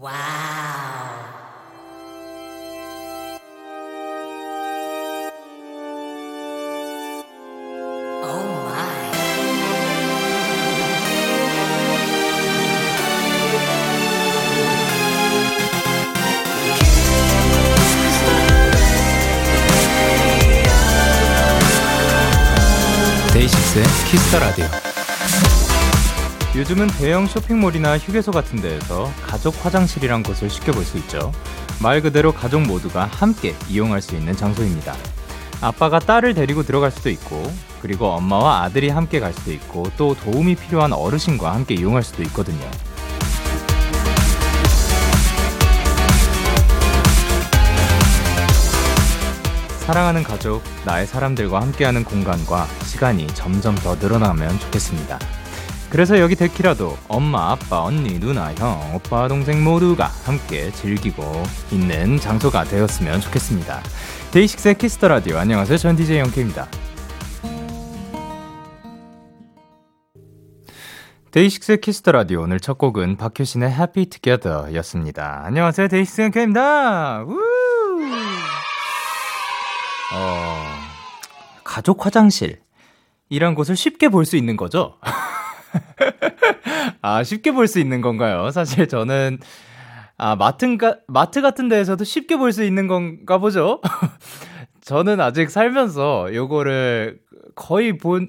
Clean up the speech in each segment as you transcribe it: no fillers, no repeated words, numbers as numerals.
와우. 데이식스의 키스 더 라디오. 요즘은 대형 쇼핑몰이나 휴게소 같은 데에서 가족 화장실이란 곳을 쉽게 볼 수 있죠. 말 그대로 가족 모두가 함께 이용할 수 있는 장소입니다. 아빠가 딸을 데리고 들어갈 수도 있고, 그리고 엄마와 아들이 함께 갈 수도 있고, 또 도움이 필요한 어르신과 함께 이용할 수도 있거든요. 사랑하는 가족, 나의 사람들과 함께하는 공간과 시간이 점점 더 늘어나면 좋겠습니다. 그래서 여기 데키라도 엄마, 아빠, 언니, 누나, 형, 오빠, 동생 모두가 함께 즐기고 있는 장소가 되었으면 좋겠습니다. 데이식스의 키스 더 라디오. 안녕하세요. 전 DJ 영케입니다. 데이식스의 키스 더 라디오. 오늘 첫 곡은 박효신의 Happy Together였습니다. 안녕하세요. 데이식스 영케입니다. 가족 화장실 이런 곳을 쉽게 볼 수 있는 거죠? 아, 쉽게 볼 수 있는 건가요? 사실 저는 마트 같은 데에서도 쉽게 볼 수 있는 건가 보죠? 저는 아직 살면서 요거를 거의 본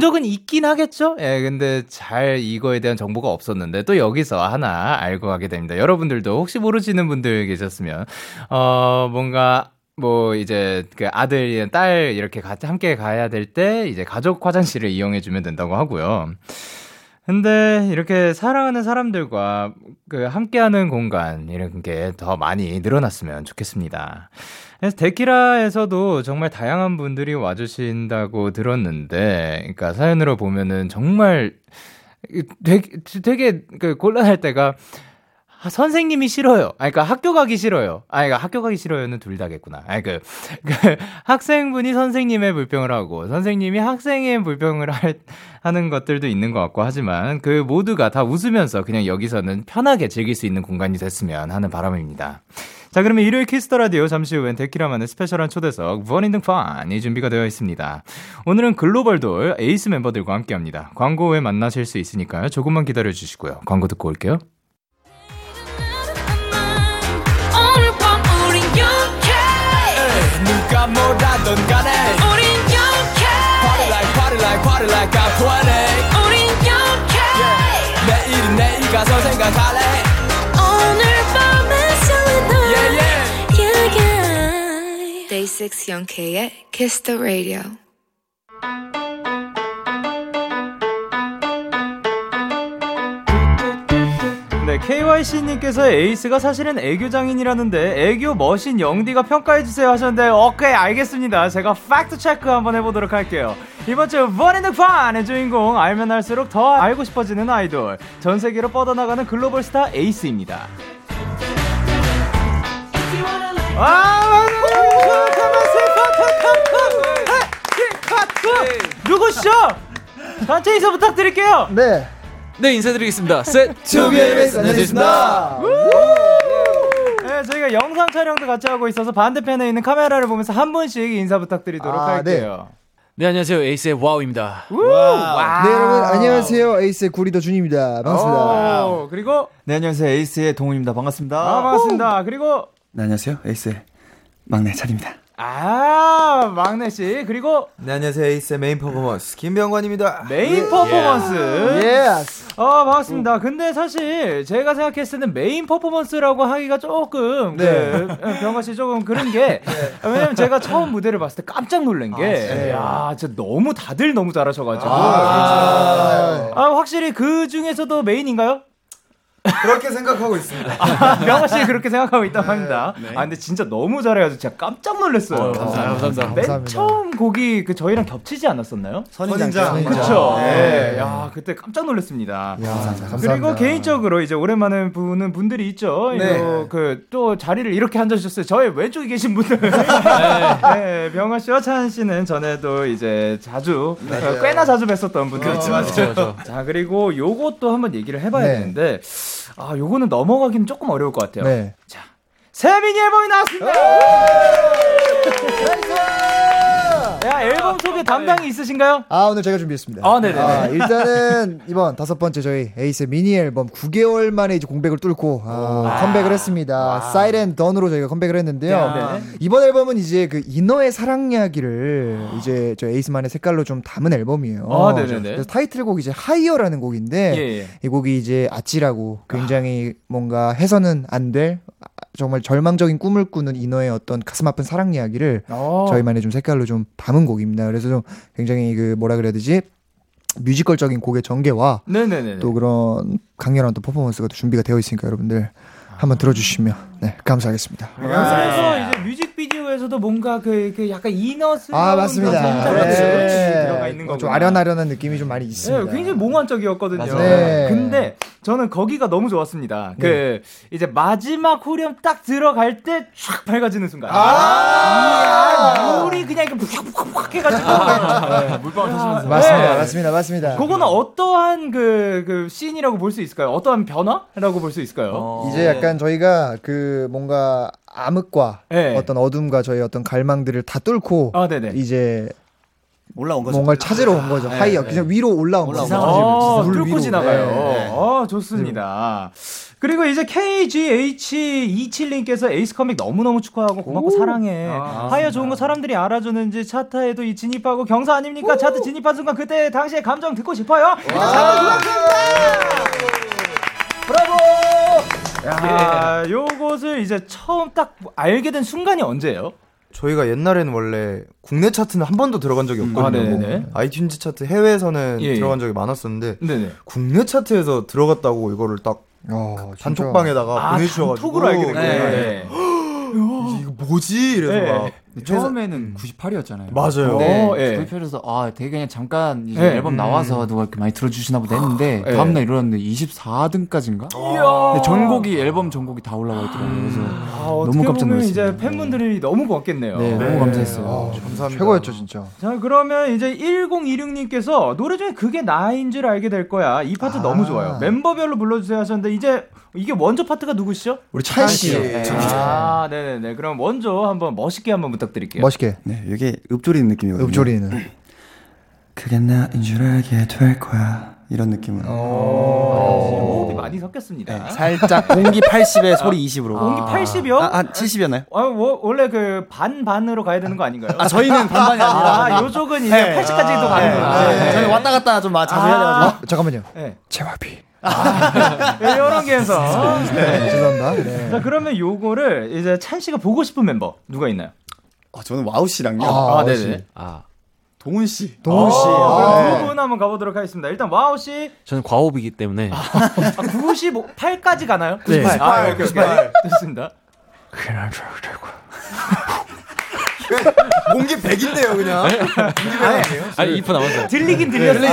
적은 있긴 하겠죠? 예, 근데 잘 이거에 대한 정보가 없었는데 또 여기서 하나 알고 가게 됩니다. 여러분들도 혹시 모르시는 분들 계셨으면 이제 그 아들, 딸 이렇게 같이 함께 가야 될 때 이제 가족 화장실을 이용해 주면 된다고 하고요. 근데 이렇게 사랑하는 사람들과 그 함께하는 공간 이런 게 더 많이 늘어났으면 좋겠습니다. 그래서 데키라에서도 정말 다양한 분들이 와주신다고 들었는데, 그러니까 사연으로 보면은 정말 되게 그 곤란할 때가. 선생님이 싫어요. 학교 가기 싫어요. 학교 가기 싫어요는 둘 다겠구나. 학생분이 선생님의 불평을 하고, 선생님이 학생의 불평을 하는 것들도 있는 것 같고, 하지만 그 모두가 다 웃으면서 그냥 여기서는 편하게 즐길 수 있는 공간이 됐으면 하는 바람입니다. 자, 그러면 일요일 키스 더 라디오 잠시 후엔 데키라만의 스페셜한 초대석 버닝 등 펀이 준비가 되어 있습니다. 오늘은 글로벌 돌 에이스 멤버들과 함께합니다. 광고 후에 만나실 수 있으니까요. 조금만 기다려주시고요. 광고 듣고 올게요. 누가 뭐라던 간에 우린 영케 Party like party like party like I'm 20 우린 영케 yeah. 내일은 내일 가서 생각할래 오늘 밤에 설레던 yeah, yeah. yeah, yeah. 데이식스 영케의 Kiss the Radio. 네, KYC님께서 에이스가 사실은 애교장인이라는데 애교 머신 영디가 평가해주세요 하셨는데, 오케이, 알겠습니다. 제가 팩트체크 한번 해보도록 할게요. 이번주 버닝득판의 주인공, 알면 알수록 더 알고 싶어지는 아이돌, 전세계로 뻗어나가는 글로벌 스타 에이스입니다. 누구시죠? 단체 인사 부탁드릴게요. 네, 네, 인사드리겠습니다. 셋, 투피엠, 안녕하십니까. 네, 저희가 영상 촬영도 같이 하고 있어서 반대편에 있는 카메라를 보면서 한 분씩 인사 부탁드리도록 할게요. 네, 안녕하세요. 에이스의 와우입니다. 와우. 네, 여러분 안녕하세요. 에이스의 구리더 준입니다. 반갑습니다. 와우. 그리고 네, 안녕하세요. 에이스의 동훈입니다. 반갑습니다. 반갑습니다. 그리고 네, 안녕하세요. 에이스의 막내 찬입니다. 막내씨. 그리고 네, 안녕하세요. 에이스의 메인 퍼포먼스 김병관입니다. 메인 퍼포먼스. 예스. 반갑습니다. 근데 사실 제가 생각했을 때는 메인 퍼포먼스라고 하기가 조금 병관씨 조금 그런 게 왜냐면 제가 처음 무대를 봤을 때 깜짝 놀란 게 진짜 너무 다들 너무 잘하셔가지고 확실히 그 중에서도 메인인가요? 그렇게 생각하고 있습니다. 명화씨 그렇게 생각하고 있다고 합니다. 네. 근데 진짜 너무 잘해가지고 제가 깜짝 놀랐어요. 감사합니다. 맨 처음 곡이 그 저희랑 겹치지 않았었나요? 선인장. 그렇죠. 네. 야, 그때 깜짝 놀랐습니다. 감사합니다. 그리고 개인적으로 이제 오랜만에 보는 분들이 있죠. 네. 또 자리를 이렇게 앉아주셨어요. 저의 왼쪽에 계신 분들. 네. 명화씨와 찬씨는 전에도 이제 자주, 꽤나 자주 뵀었던 분들. 그렇죠. 자, 그리고 요것도 한번 얘기를 해봐야 되는데, 아, 요거는 넘어가긴 조금 어려울 것 같아요. 네. 자, 세민이 앨범이 나왔습니다. 야, 앨범 소개 담당이 있으신가요? 아, 오늘 제가 준비했습니다. 아, 네네. 아, 일단은 이번 다섯 번째 저희 에이스 미니 앨범 9개월 만에 이제 공백을 뚫고 컴백을 했습니다. 사이렌 던으로 저희가 컴백을 했는데요. 네. 이번 앨범은 이제 그 이너의 사랑 이야기를 이제 저 에이스만의 색깔로 좀 담은 앨범이에요. 아, 네네네. 그래서 타이틀곡이 이제 하이어라는 곡인데 예, 예. 이 곡이 이제 아찔하고 굉장히 뭔가 해서는 안 될 정말 절망적인 꿈을 꾸는 이너의 어떤 가슴 아픈 사랑 이야기를 저희만의 좀 색깔로 좀 담은 곡입니다. 그래서 좀 굉장히 그 뭐라 그래야 되지? 뮤지컬적인 곡의 전개와 네네네. 또 그런 강렬한 또 퍼포먼스가 또 준비가 되어 있으니까 여러분들 한번 들어주시면 네, 감사하겠습니다. 그래서 이제 뮤직비디오에서도 뭔가 그 약간 이너스러운 맞습니다. 네. 들어가 있는 거죠. 좀 아련아련한 느낌이 좀 많이 있습니다. 네, 굉장히 몽환적이었거든요. 네. 근데 저는 거기가 너무 좋았습니다. 네. 그 이제 마지막 후렴 딱 들어갈 때 촥 밝아지는 순간. 물이 그냥 이렇게 푹푹푹 해가지고 물방울 터지면서. 맞습니다, 맞습니다, 맞습니다. 그거는 어떠한 그 씬이라고 볼 수 있을까요? 어떠한 변화라고 볼 수 있을까요? 이제 약간 저희가 그 뭔가 암흑과 네. 어떤 어둠과 저희 어떤 갈망들을 다 뚫고 이제 올라온 거죠. 뭔가를 찾으러 온 거죠. 하이어 그냥 위로 올라온 거죠. 뚫고 지나가요. 네. 아, 좋습니다. 네. 그리고 이제 KGH27님께서 에이스 컴백 너무너무 축하하고 고맙고 사랑해. 하이어 좋은 거 사람들이 알아주는지 차트에도 이 진입하고 경사 아닙니까? 차트 진입한 순간 그때 당시의 감정 듣고 싶어요. 일단 사랑 고맙습니다. 브라보! 야, 예. 요것을 이제 처음 딱 알게 된 순간이 언제예요? 저희가 옛날에는 원래 국내 차트는 한 번도 들어간 적이 없거든요. 아이튠즈 차트 해외에서는 들어간 적이 많았었는데 네네. 국내 차트에서 들어갔다고 이거를 딱 단톡방에다가 보내주셔가지고 단톡으로 알게 된 거예요. 이거 뭐지? 이래서 막 처음에는 98이었잖아요. 맞아요. 네. 투표해서 아 되게 그냥 잠깐 이제 앨범 나와서 누가 이렇게 많이 들어주시나 보다 했는데 다음날 일어났는데 24등까지인가? 근데 전곡이 앨범 전곡이 다 올라와 있더라고요. 그래서 너무 깜짝 놀랐습니다. 이제 팬분들이 너무 고맙겠네요. 네, 네. 너무 감사했어요. 감사합니다. 최고였죠 진짜. 자 그러면 이제 1026님께서 노래 중에 그게 나인 줄 알게 될 거야. 이 파트 너무 좋아요. 멤버별로 불러주세요 하셨는데 이제 이게 먼저 파트가 누구시죠? 우리 찬 씨. 아 네네네. 그럼 먼저 한번 멋있게 한번 부탁드릴게요. 멋있게. 네, 이게 읊조리는 느낌이거든요. 읊조리는. 그게 나인 줄 알게 될 거야. 이런 느낌으로. 호흡이 많이 섞였습니다. 네, 살짝 공기 80에 소리 20으로. 공기 80이요? 아 70이었나요? 아, 원래 그 반반으로 가야 되는 거 아닌가요? 아, 저희는 반반이 아니라. 아, 요쪽은 이제 80까지도 가는 거예요. 저희 왔다 갔다 좀 자주 해야 돼가지고. 잠깐만요. 네. 제와비. 이런 게에서 죄송합니다. 네. 자 그러면 요거를 이제 찬 씨가 보고 싶은 멤버 누가 있나요? 아 저는 와우 씨랑요. 아 네네. 아 동훈 씨. 동훈 씨. 그럼 두 분 한번 가보도록 하겠습니다. 일단 와우 씨. 저는 과오비이기 때문에. 98까지 가나요? 98. 네. 아 이렇게 됐습니다. 그냥 저러고. 공기 100인데요 그냥. 아니 2% 남았어요. 들리긴 들렸어요. 네,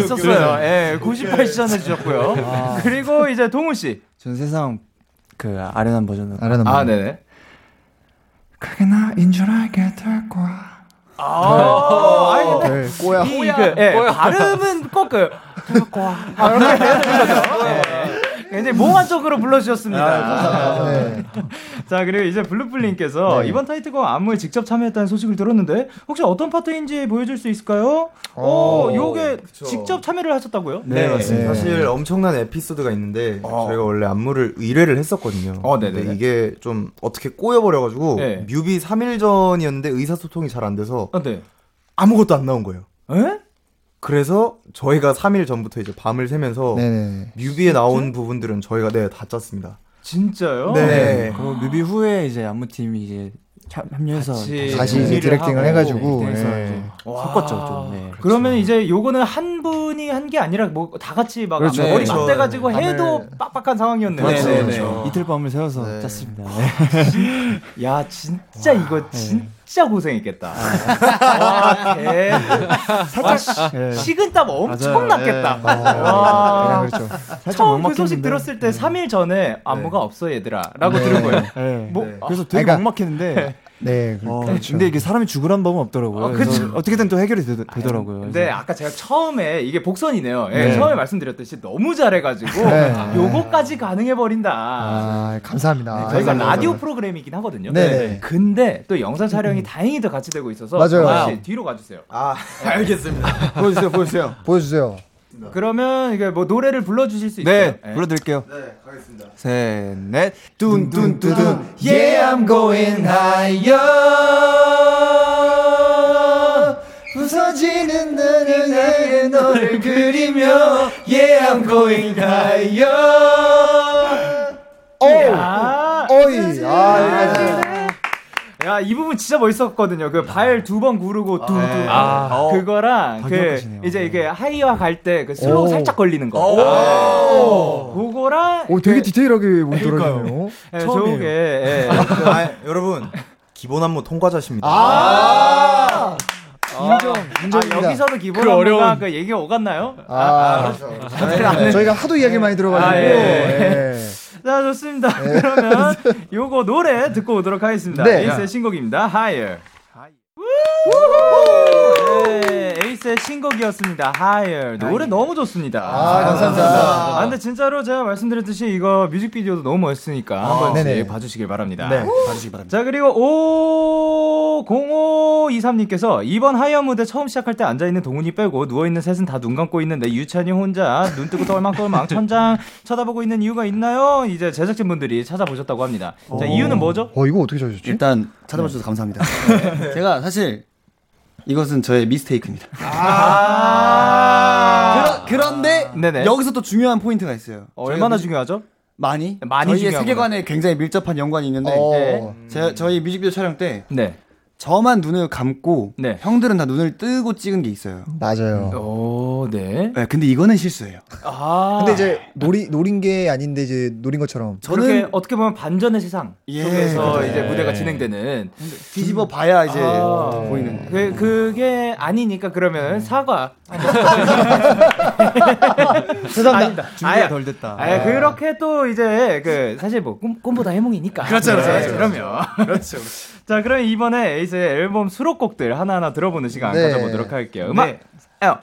있었어요. 예, 98시전을 주셨고요. 그리고 이제 동훈 씨. 전 세상 그 아련한 버전으로. 아련한 버전. 아 네네. 그게 나인 줄 알게 될 거야. 아, 네, 꼬야. 꼬야. 발음은 꼭 그. 꼬야. 굉장히 몽환적으로 불러주셨습니다. 네. 자 그리고 이제 블루플린께서 이번 타이틀곡 안무에 직접 참여했다는 소식을 들었는데 혹시 어떤 파트인지 보여줄 수 있을까요? 요게 직접 참여를 하셨다고요? 네, 네. 맞습니다. 사실 엄청난 에피소드가 있는데 저희가 원래 안무를 의뢰를 했었거든요. 근데 이게 좀 어떻게 꼬여버려가지고 뮤비 3일 전이었는데 의사소통이 잘 안 돼서 아무것도 안 나온 거예요. 에? 그래서 저희가 3일 전부터 이제 밤을 새면서 뮤비에 나온 부분들은 저희가 다 짰습니다. 진짜요? 네. 그리고 뮤비 후에 이제 안무팀이 이제 합류해서 다시 이제 디렉팅을 해가지고 섞었죠. 좀. 네. 그러면 이제 요거는 한 분이 한 게 아니라 뭐 다 같이 막 머리 맞대가지고 해도 빡빡한 상황이었네요. 그렇죠. 이틀 밤을 새워서 짰습니다. 야 진짜 이거 진짜 고생했겠다. 와, 살짝 식은땀 엄청 났겠다. 그렇죠. 처음 그 소식 들었을 때 3일 전에 안무가 없어 얘들아 라고 들은 거예요. 그래서 되게 막막했는데 네. 그렇죠. 근데 이게 사람이 죽으란 법은 없더라고요. 그렇죠. 어떻게든 또 해결이 되더라고요. 아, 근데 그래서. 아까 제가 처음에 이게 복선이네요. 네. 네. 처음에 말씀드렸듯이 너무 잘해가지고 네. 요거까지 가능해버린다. 아, 감사합니다. 네, 저희가 감사합니다. 라디오 프로그램이긴 하거든요. 네. 네. 근데 또 영상 촬영이 다행히 더 같이 되고 있어서 다시 뒤로 가주세요. 아, 알겠습니다. 보여주세요. 보여주세요. 그러면 이게 뭐 노래를 불러주실 수 있어요? 네, 불러드릴게요. 네, 가겠습니다. 셋, 넷, 뚠뚠뚠뚠. Yeah, I'm going higher. 부서지는 나의 너를 그리며. Yeah, I'm going higher. 오이, 아. 야, 이 부분 진짜 멋있었거든요. 그 발 두 번 구르고 두 그거랑 그 이제 이게 하이와 갈 때 그 슬로우 살짝 걸리는 거. 그거랑 오, 되게 디테일하게 보더라고요. 저게 예. 아, 여러분 기본 안무 통과자십니다. 인정. 아, 여기서도 기본 안무가 그 얘기가 오갔나요? 그렇죠. 저희가 하도 이야기 많이 들어가지고. 자, 좋습니다. 네. 그러면 요거 노래 듣고 오도록 하겠습니다. 네. 에이스의 신곡입니다. Higher. 네, 에이스의 신곡이었습니다. Higher. 노래 너무 좋습니다. 감사합니다. 근데 진짜로 제가 말씀드렸듯이 이거 뮤직비디오도 너무 멋있으니까 한 번씩 봐주시길 바랍니다. 네, 봐주시기 바랍니다. 자, 그리고 0523님께서 이번 하이어 무대 처음 시작할 때 앉아있는 동훈이 빼고 누워있는 셋은 다 눈 감고 있는데 유찬이 혼자 눈 뜨고 똘망똘망 천장 쳐다보고 있는 이유가 있나요? 이제 제작진분들이 찾아보셨다고 합니다. 자, 이유는 뭐죠? 이거 어떻게 찾으셨지? 일단 찾아봐주셔서 감사합니다. 네. 제가 사실 이것은 저의 미스테이크입니다. 그런데 네네. 여기서 또 중요한 포인트가 있어요. 얼마나 중요하죠? 많이 저희의 세계관에 굉장히 밀접한 연관이 있는데 저희 뮤직비디오 촬영 때 저만 눈을 감고 형들은 다 눈을 뜨고 찍은 게 있어요. 맞아요. 네, 근데 이거는 실수예요. 근데 이제 노린 게 아닌데 이제 노린 것처럼 저는 어떻게 보면 반전의 세상 속에서 이제 무대가 진행되는 뒤집어 봐야 이제 보이는 그게 아니니까 그러면 사과. 죄송합니다. 준비가 덜 됐다. 그렇게 또 이제 그 사실 뭐 꿈보다 해몽이니까. 그렇죠. 그럼요. 그렇죠. 자, 그럼 이번에 에이스의 앨범 수록곡들 하나하나 들어보는 시간 가져보도록 할게요. 음악 에어.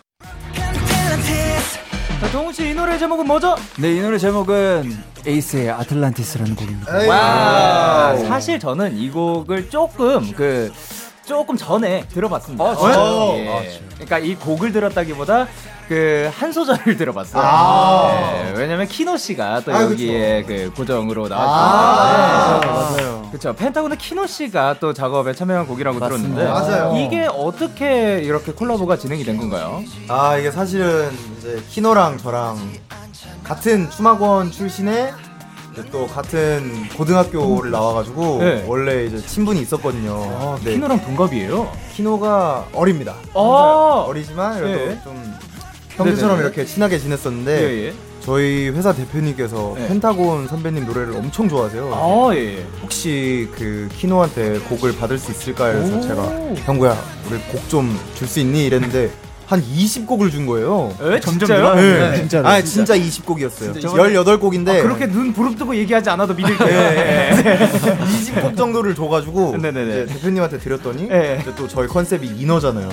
자, 동훈씨, 이 노래 제목은 뭐죠? 네, 이 노래 제목은 에이스의 아틀란티스라는 곡입니다. 와, 사실 저는 이 곡을 조금 전에 들어봤습니다. 그러니까 이 곡을 들었다기보다 그 한 소절을 들어봤어요. 왜냐면 키노 씨가 또 여기에 그 고정으로 나왔습니다. 맞아요. 그렇죠. 펜타곤의 키노 씨가 또 작업에 참여한 곡이라고 맞습니다. 들었는데 맞아요. 이게 어떻게 이렇게 콜라보가 진행이 된 건가요? 이게 사실은 이제 키노랑 저랑 같은 춤학원 출신의 또 같은 고등학교를 나와가지고 원래 이제 친분이 있었거든요. 키노랑 동갑이에요? 키노가 어립니다. 어리지만 그래도 좀 형들처럼 이렇게 친하게 지냈었는데 저희 회사 대표님께서 펜타곤 선배님 노래를 엄청 좋아하세요. 혹시 그 키노한테 곡을 받을 수 있을까 해서 제가 형구야, 우리 곡 좀 줄 수 있니? 이랬는데 한 20곡을 준 거예요. 점점 늘어나요. 진짜로. 진짜 20곡이었어요. 18곡인데. 그렇게 눈 부릅뜨고 얘기하지 않아도 믿을게요. 20곡 정도를 줘가지고 이제 대표님한테 드렸더니 이제 또 저희 컨셉이 이너잖아요.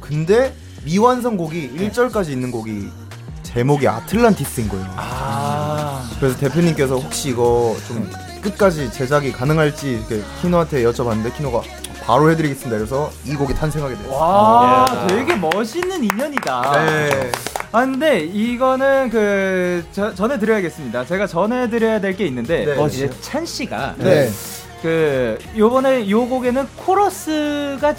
근데 미완성 곡이 1절까지 있는 곡이 제목이 아틀란티스인 거예요. 그래서 대표님께서 혹시 이거 좀 끝까지 제작이 가능할지 이렇게 키노한테 여쭤봤는데 키노가 바로 해드리겠습니다. 그래서 이 곡이 탄생하게 됐어요. 와, 되게 멋있는 인연이다. 근데 이거는 전해드려야겠습니다. 제가 전해드려야 될 게 있는데 이제 찬 씨가 요번에 요 곡에는 코러스가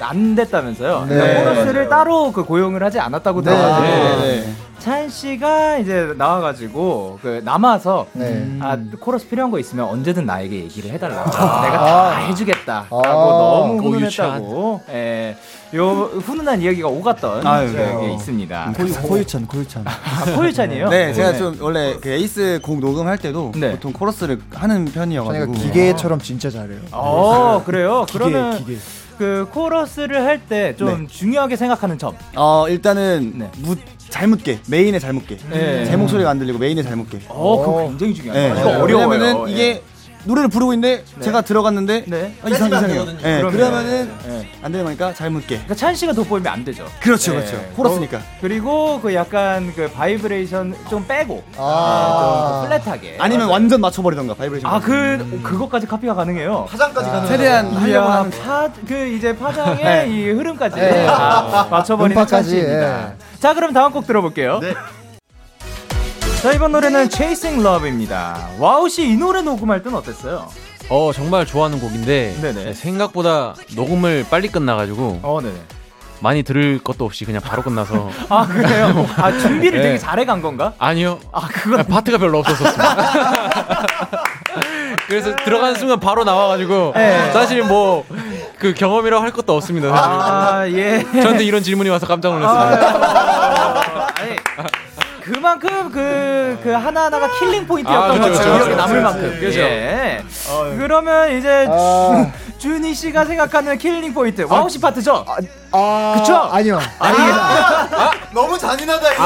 안 됐다면서요. 코러스를 따로 고용을 하지 않았다고 들어가지고 찬 씨가 이제 나와가지고 남아서 코러스 필요한 거 있으면 언제든 나에게 얘기를 해달라. 내가 다 해주겠다라고 너무 훈훈했다고. 훈훈한 이야기가 오갔던 게 있습니다. 고유찬. 고유찬이에요? 네, 제가 좀 원래 그 에이스 곡 녹음할 때도 보통 코러스를 하는 편이어가지고 기계처럼 진짜 잘해요. 그래요? 그러면 코러스를 할 때 좀 중요하게 생각하는 점. 일단은 잘 묻게, 메인에 잘 묻게. 제 목소리가 안 들리고 메인에 잘 묻게. 그거 굉장히 중요해요. 이거 어려워요. 왜냐면은 이게 노래를 부르고 있는데 네. 제가 들어갔는데 네. 아, 이상해요. 네. 그러면은 네. 안 되는 거니까 잘 묻게. 그러니까 찬 씨가 돋보이면 안 되죠. 그렇죠, 네. 그렇죠. 코러스니까. 그리고 그 약간 그 바이브레이션 좀 빼고 아~ 네, 좀 플랫하게. 아니면 맞아요. 완전 맞춰버리던가 바이브레이션. 아, 그것까지 카피가 가능해요. 파장까지 가능. 최대한 하려고 하는. 그 이제 파장의 네. 이 흐름까지 네. 맞춰버리는 찬 씨입니다. 네. 자, 그럼 다음 곡 들어볼게요. 네. 자, 이번 노래는 Chasing Love입니다. 와우씨, 이 노래 녹음할 땐 어땠어요? 정말 좋아하는 곡인데 네네. 생각보다 녹음을 빨리 끝나가지고 네네. 많이 들을 것도 없이 그냥 바로 끝나서 아, 그래요? 아, 준비를 네. 되게 잘해간 건가? 아니요. 아, 그건 파트가 별로 없었었습니다. 그래서 들어간 순간 바로 나와가지고 네. 사실 뭐 그 경험이라고 할 것도 없습니다. 아, 예. 저한테 이런 질문이 와서 깜짝 놀랐습니다. 아니 그만큼 그 하나하나가 킬링 포인트였던 거죠. 기억에 남을 만큼. 그렇죠. 예. 그러면 이제 준희 씨가 생각하는 킬링 포인트 와우 씨 파트죠? 그쵸? 아니요. 너무 잔인하다 이거.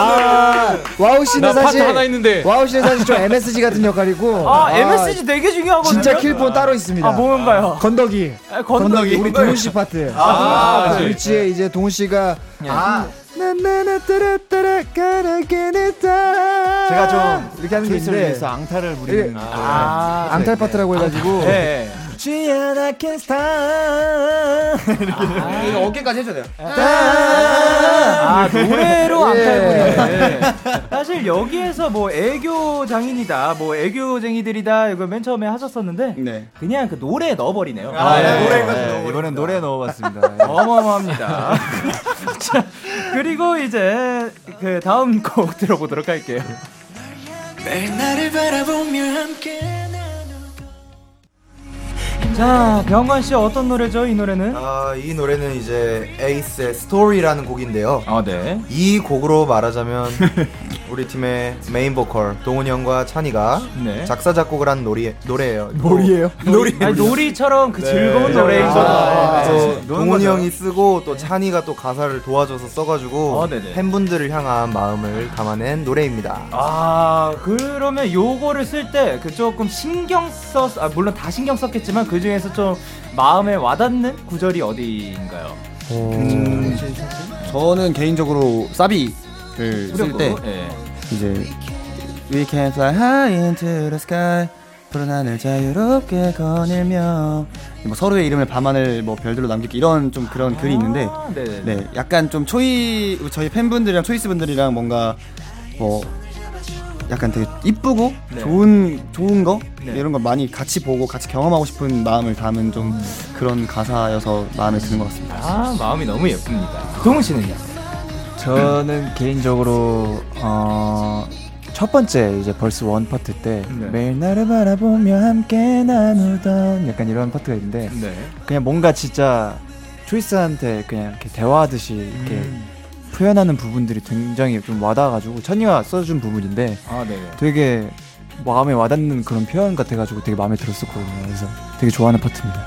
와우 씨는 사실 파트 하나 있는데. 와우 씨는 사실 좀 MSG 같은 역할이고. MSG 되게 중요하거든요. 진짜 킬포 따로 있습니다. 뭔가요? 건더기. 건더기. 우리 동훈 씨 파트. 그렇지. 이제 동훈 씨가 제가 좀 이렇게 하는 게 있는데 앙탈을 부리는 앙탈 파트라고 해가지고 취하다 캔스타 이거 어깨까지 해줘야 돼요. 노래로 앙탈 부리는 사실 여기에서 뭐 애교 장인이다 뭐 애교쟁이들이다 이거 맨 처음에 하셨었는데 네. 그냥 그 노래에 넣어버리네요. 이번엔 노래에 넣어봤습니다. 어마어마합니다. 자, 그리고 이제 그 다음 곡 들어보도록 할게요. 자, 병관 씨 어떤 노래죠? 이 노래는? 이 노래는 이제 에이스의 스토리라는 곡인데요. 네. 이 곡으로 말하자면 우리 팀의 메인 보컬 동훈이 형과 찬이가 네. 작사 작곡을 한 노래예요. 놀이처럼 그 네. 즐거운 노래인 거죠. 동훈이 형이 쓰고 또 찬이가 또 가사를 도와줘서 써가지고 팬분들을 향한 마음을 담아낸 노래입니다. 그러면 요거를 쓸 때 그 조금 신경 썼 물론 다 신경 썼겠지만 그 중에서 좀 마음에 와닿는 구절이 어디인가요? 저는 개인적으로 사비. 쓸때 이제 We can fly high into the sky 푸른 하늘 자유롭게 거닐며 뭐 서로의 이름을 밤하늘 뭐 별들로 남길게 이런 좀 그런 글이 있는데 네, 약간 좀 저희 팬분들이랑 초이스 분들이랑 뭔가 뭐 약간 되게 이쁘고 네. 좋은 거 네. 이런 걸 많이 같이 보고 같이 경험하고 싶은 마음을 담은 좀 그런 가사여서 마음에 드는 것 같습니다. 마음이 너무 예쁩니다. 동훈 씨는요? 저는 개인적으로 첫 번째 이제 벌스 원 파트 때 네. 매일 나를 바라보며 함께 나누던 약간 이런 파트가 있는데 네. 그냥 뭔가 진짜 초이스한테 그냥 이렇게 대화하듯이 이렇게 표현하는 부분들이 굉장히 좀 와닿아가지고 천이가 써준 부분인데 되게 마음에 와닿는 그런 표현 같아가지고 되게 마음에 들었었거든요. 그래서 되게 좋아하는 파트입니다.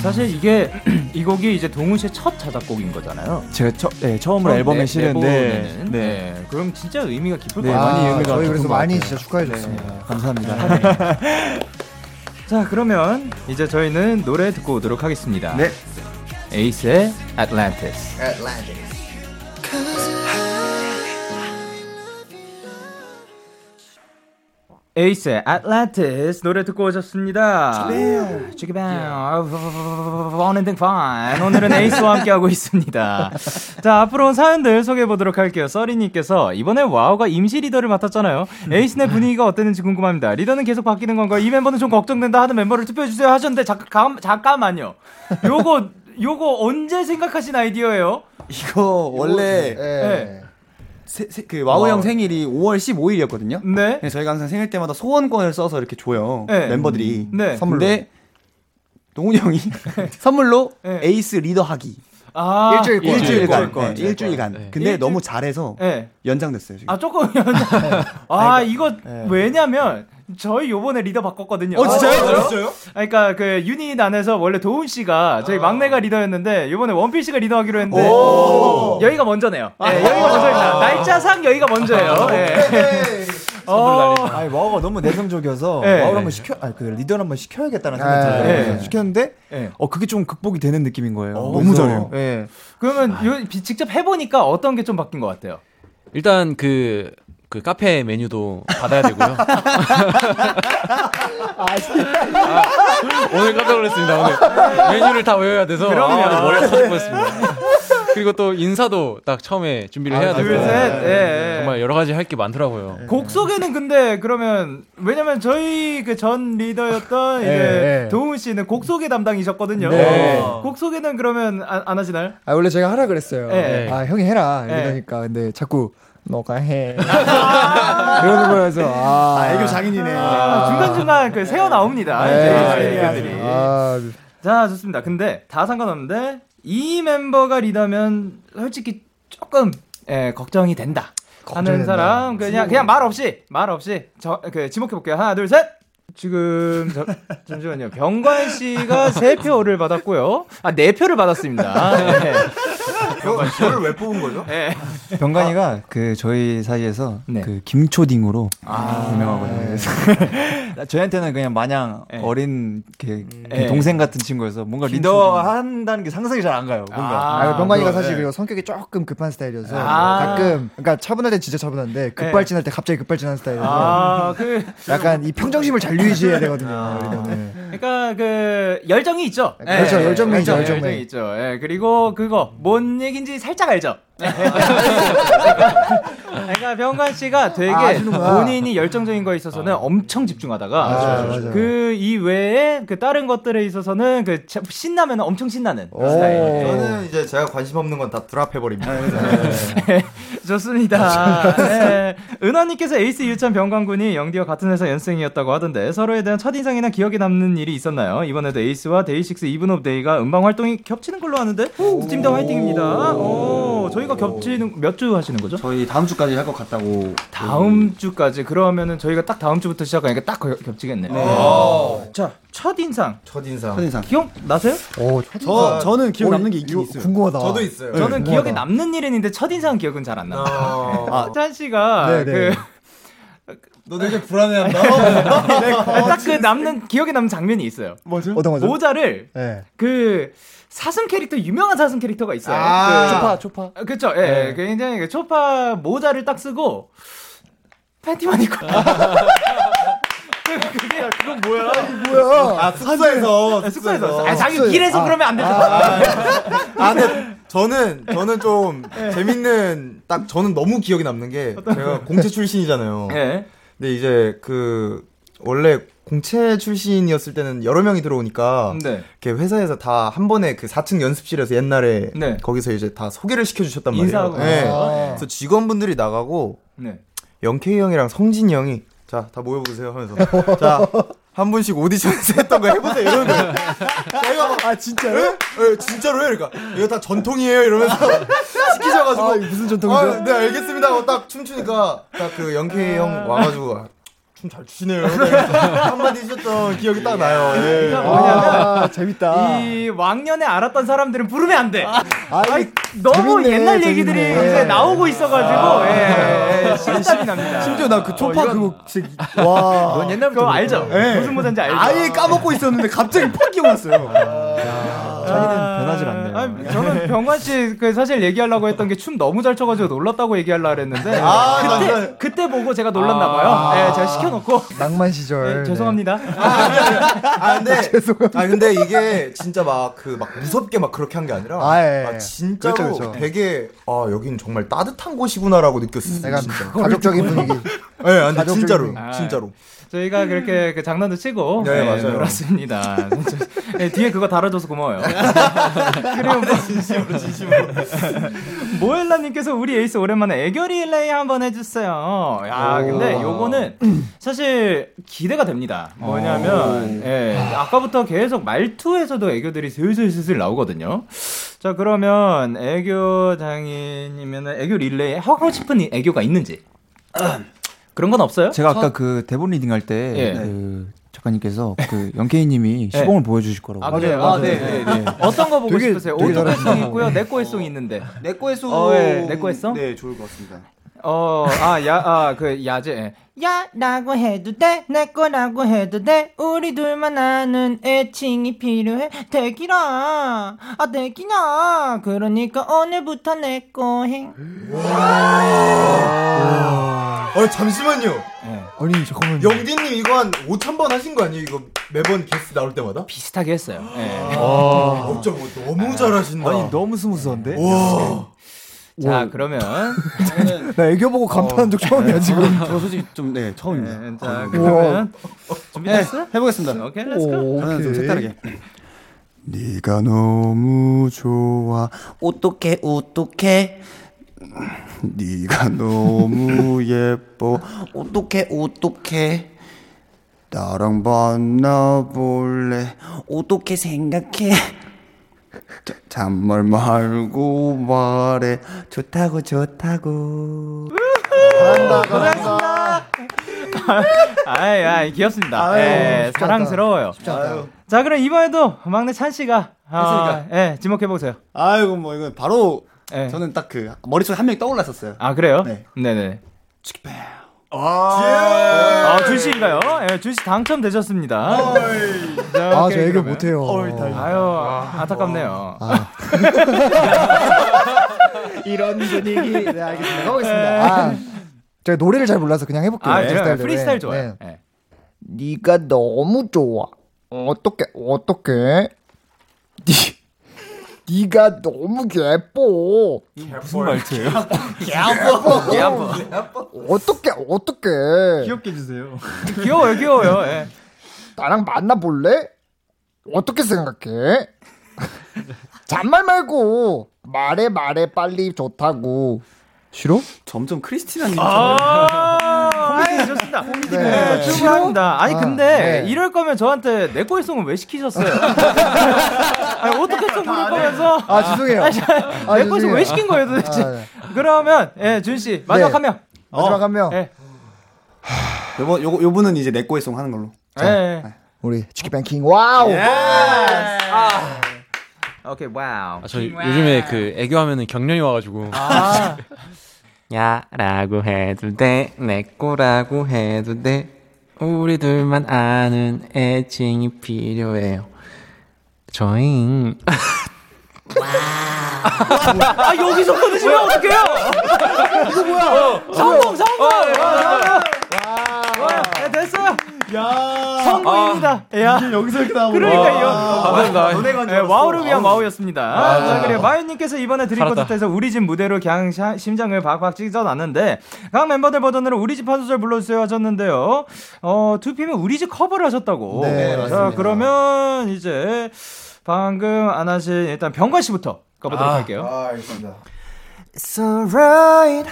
사실 이게 이 곡이 이제 동훈 씨의 첫 자작곡인 거잖아요. 제가 처음으로 앨범에 실었는데 네. 그럼 진짜 의미가 깊을 거예요. 많이 의미가 저희 그래서 많이 진짜 축하해 주셨습니다. 네. 감사합니다. 네. 자, 그러면 이제 저희는 노래 듣고 오도록 하겠습니다. 네. 에이스의 Atlantis. 에이스의 아틀란티스 노래 듣고 오셨습니다. 오늘은 에이스와 함께하고 있습니다. 자, 앞으로 온 사연들 소개해보도록 할게요. 써리님께서 이번에 와우가 임시 리더를 맡았잖아요. 에이스네 분위기가 어땠는지 궁금합니다. 리더는 계속 바뀌는 건가? 이 멤버는 좀 걱정된다 하는 멤버를 투표해주세요 하셨는데 잠깐만요. 요거 언제 생각하신 아이디어예요? 이거 원래 그 와우 형 생일이 5월 15일이었거든요. 네. 저희가 항상 생일 때마다 소원권을 써서 이렇게 줘요. 네. 멤버들이 선물로. 근데 동훈이 형이 선물로 에이스 리더하기. 일주일간. 네. 근데 너무 잘해서 연장됐어요. 지금. 조금 연장. 이거 왜냐면 저희 요번에 리더 바꿨거든요. 진짜요? 그러니까 그 유닛 안에서 원래 도훈 씨가 저희 막내가 리더였는데 요번에 원필 씨가 리더하기로 했는데 여기가 먼저네요. 여기가 먼저입니다. 날짜상 여기가 먼저예요. 아니 와우가 너무 내성적이어서 네. 와우를 한번 시켜, 아니 그 리더를 한번 시켜야겠다는 생각이 들어요. 시켰는데 그게 좀 극복이 되는 느낌인 거예요. 너무 잘해요. 네. 그러면 요, 직접 해보니까 어떤 게 좀 바뀐 것 같아요? 일단 그 카페 메뉴도 받아야 되고요. 아, 오늘 깜짝 놀랐습니다. 오늘 메뉴를 다 외워야 돼서 머리가 터질 뻔했습니다. 그리고 또 인사도 딱 처음에 준비를 해야 되고 네. 정말 여러 가지 할 게 많더라고요. 네. 곡 소개는 근데 그러면 왜냐면 저희 그 전 리더였던 이제 도훈 씨는 곡 소개 담당이셨거든요. 네. 곡 소개는 그러면 안 하시나요? 아 원래 제가 하라 그랬어요. 네. 아 형이 해라 이러니까 근데 자꾸 너가 해 이러는 거여서 애교 장인이네. 중간중간 그 새어 나옵니다. 애교들이. 자 좋습니다. 근데 다 상관없는데. 이 멤버가 리더면 솔직히 조금 걱정이 된다 하는 사람 그냥 말 없이 그 지목해 볼게요. 하나 둘 셋. 지금 잠시만요. 병관 씨가 3표를 받았고요. 4표를 받았습니다. 네. 저를 왜 뽑은 거죠? 네. 병관이가 그 저희 사이에서 네. 그 김초딩으로 유명하거든요. 저희한테는 그냥 마냥 어린 동생 같은 친구여서 뭔가 리더한다는 게 상상이 잘 안 가요. 뭔가. 병관이가 사실 그리고 성격이 조금 급한 스타일이어서 가끔 그러니까 차분할 때 진짜 차분한데 급발진할 때 갑자기 급발진하는 스타일이어서 약간 이 평정심을 잘 유지해야 되거든요. 그러니까 그 열정이 있죠. 그렇죠. 열정이 있죠. 그리고 그거 뭔 얘기인지 살짝 알죠. 그러니까 병관 씨가 되게 본인이 열정적인 거에 있어서는 엄청 집중하다가 그 이외에 그 다른 것들에 있어서는 그 신나면 엄청 신나는 스타일. 저는 이제 제가 관심 없는 건 다 드랍해버립니다. 좋습니다. 네. 은원님께서 에이스 유찬 병관군이 영디와 같은 회사 연승이었다고 하던데 서로에 대한 첫인상이나 기억에 남는 일이 있었나요? 이번에도 에이스와 데이식스 이븐 오브 데이가 음방 활동이 겹치는 걸로 아는데 팀 다 화이팅입니다. 오, 저희가 겹치는 몇 주 하시는 거죠? 저희 다음 주까지 할 것 같다고. 다음 주까지 그러면은 저희가 딱 다음 주부터 시작하니까 딱 겹치겠네요. 네. 자, 첫인상 기억 나세요? 저는 기억 남는 게 있긴 있어요. 궁금하다. 저도 있어요. 저는 기억에 남는 일은 있는데 첫인상 기억은 잘 안 나. 찬 씨가 너 되게 불안해한다. 딱 그 남는 기억에 남는 장면이 있어요. 뭐죠? 어떤 거죠? 모자를 그 사슴 캐릭터 유명한 사슴 캐릭터가 있어요. 초파. 그렇죠. 예, 굉장히 초파 모자를 딱 쓰고 팬티만 입고. 그건 뭐야? 뭐야? 숙소에서. 아, 자기 길에서 그러면 안 되죠. 근데 저는 좀 재밌는 딱 저는 너무 기억에 남는 게 제가 공채 출신이잖아요. 네. 근데 이제 그 원래 공채 출신이었을 때는 여러 명이 들어오니까 이렇게 회사에서 다 한 번에 그 4층 연습실에서 옛날에 거기서 이제 다 소개를 시켜주셨단 말이에요. 인사하고. 네. 그래서 직원분들이 나가고 영케이 형이랑 성진이 형이 자, 다 모여보세요 하면서 자, 한 분씩 오디션에서 했던 거 해보세요 이러는 거예요. 진짜요? 네, 진짜로요? 그러니까 이거 다 전통이에요 이러면서 시키셔가지고 무슨 전통이죠? 네 알겠습니다 하고 딱 춤추니까 딱 그 영케이 형 와가지고 춤 잘 추시네요 한마디 해주셨던 기억이 딱 나요. 예. 재밌다. 이 왕년에 알았던 사람들은 부르면 안 돼. 너무 재밌네, 옛날 얘기들이 이제 나오고 있어가지고 실감이 납니다. 심지어 나 그 초파 이건... 그거 넌 옛날부터 그거 알죠? 무슨 모자인지 알죠? 아예 까먹고 있었는데 갑자기 팍 기억났어요. 자기는 변하질 않네요. 아니, 저는 병관 씨 그 사실 얘기하려고 했던 게 춤 너무 잘 춰가지고 놀랐다고 얘기하려고 했는데 그때 보고 제가 놀랐나 봐요. 제가 시켜놓고 낭만 시절. 죄송합니다. 근데 이게 진짜 막 그 막 무섭게 막 그렇게 한 게 아니라 진짜로 그렇죠. 되게 여기는 정말 따뜻한 곳이구나라고 느꼈어요. 내가 가족적인 분위기. 근데 진짜로. 저희가 그렇게 그 장난도 치고 맞아요. 놀았습니다. 뒤에 그거 달아줘서 고마워요. 그리고 진심으로. 모엘라님께서 우리 에이스 오랜만에 애교 릴레이 한번 해주세요. 근데 요거는 사실 기대가 됩니다. 뭐냐면 아까부터 계속 말투에서도 애교들이 슬슬 나오거든요. 자 그러면 애교 장인이면 애교 릴레이 하고 싶은 애교가 있는지. 그런 건 없어요? 제가 아까 그 대본 리딩 할 때 그 작가님께서 그 영케이님이 시범을 보여주실 거라고. 그래요? 네. 어떤 거 보고 싶으세요? 오토의 송이 있고요. 내꺼의 송이 있는데. 내꺼의 송? 네, 좋을 것 같습니다. 야제. 야 라고 해도 돼, 내 거라고 해도 돼, 우리 둘만 아는 애칭이 필요해. 대기라, 아 대기냐, 그러니까 오늘부터 내 거 해. 아 잠시만요. 네. 아니 잠깐만요. 영디님 이거 한 5,000번 하신 거 아니에요? 이거 매번 게스트 나올 때마다? 비슷하게 했어요. 네. 어쩜 너무 잘하신다. 아니 너무 스무스한데? 와. 자, 그러면. 나 애교 보고 감탄한 적 처음이야, 지금. 저 솔직히 좀, 네, 처음입니다. 네, 자, 그러면. 준비됐어요? 네, 해보겠습니다. 오케이, 렛츠고. 하나, 좀 색다르게. 네가 너무 좋아. 어떡해, 어떡해. 네가 너무 예뻐. 어떡해, 어떡해. 나랑 만나볼래. 어떻게 생각해. 잔말 말고 말해. 좋다고 좋다고. 잘한다. 고생하셨습니다. 아이 귀엽습니다. 아유, 예, 사랑스러워요. 자 그럼 이번에도 막내 찬 씨가 예, 지목해 보세요. 아이고 뭐 이건 바로 예. 저는 딱 그 머릿속에 한 명이 떠올랐었어요. 아 그래요? 네. 네네. 치키패. 아, 준 씨인가요? 예, 준 씨 당첨되셨습니다. 아, 저 얘기 못해요. 아유, 안타깝네요. 아. 이런 분위기. 네, 알겠습니다. 가보겠습니다. 아, 제가 노래를 잘 몰라서 그냥 해볼게요. 아, 제가 프리스타일 좋아요. 네. 네가 너무 좋아. 어떡해. 네가 너무 예뻐. 무슨 말투예요? 예뻐. 어떡해. 귀엽게 해주세요. 귀여워요. 예. 나랑 만나볼래? 어떻게 생각해? 잔말 말고 말해 빨리 좋다고. 싫어? 점점 크리스티나님. 아니 좋습니다. 네. 출발합니다. 아니 근데 네. 이럴 거면 저한테 내 거의 송은 왜 시키셨어요? 아니 어떻게 좀 부를 거면서 아 죄송해요. 내 거의 송 왜 시킨 거예요 도대체? 네. 그러면 예, 준 씨 마지막 네. 한 명. 마지막 한 명. 네. 요분은 이제 내 거의 송 하는 걸로. 자, 네. 우리 치킨뱅킹 와우. 예. 아. 오케이 와우. 아, 저 요즘에 그 애교하면은 경련이 와가지고. 아. 야라고 해도 돼, 내 거라고 해도 돼, 우리 둘만 아는 애칭이 필요해요. 조잉. 아 여기서 끊으시면 어떡해요? 이거 뭐야? 성공. 와. 야, 됐어요. 야 성공입니다. 야 여기서 이렇게 나오고 그러니까 이거 와우를 위한 와우였습니다. 자 그래 마윤님께서 이번에 드림 콘서트에서 우리 집 무대로 그냥 심장을 박박 찢어놨는데 각 멤버들 버전으로 우리 집 한 소절 불러주세요 하셨는데요. 투피엠은 우리 집 커버를 하셨다고. 네 맞습니다. 자 그러면 이제 방금 안 하신 일단 병관 씨부터 가보도록 할게요. 알겠습니다. It's alright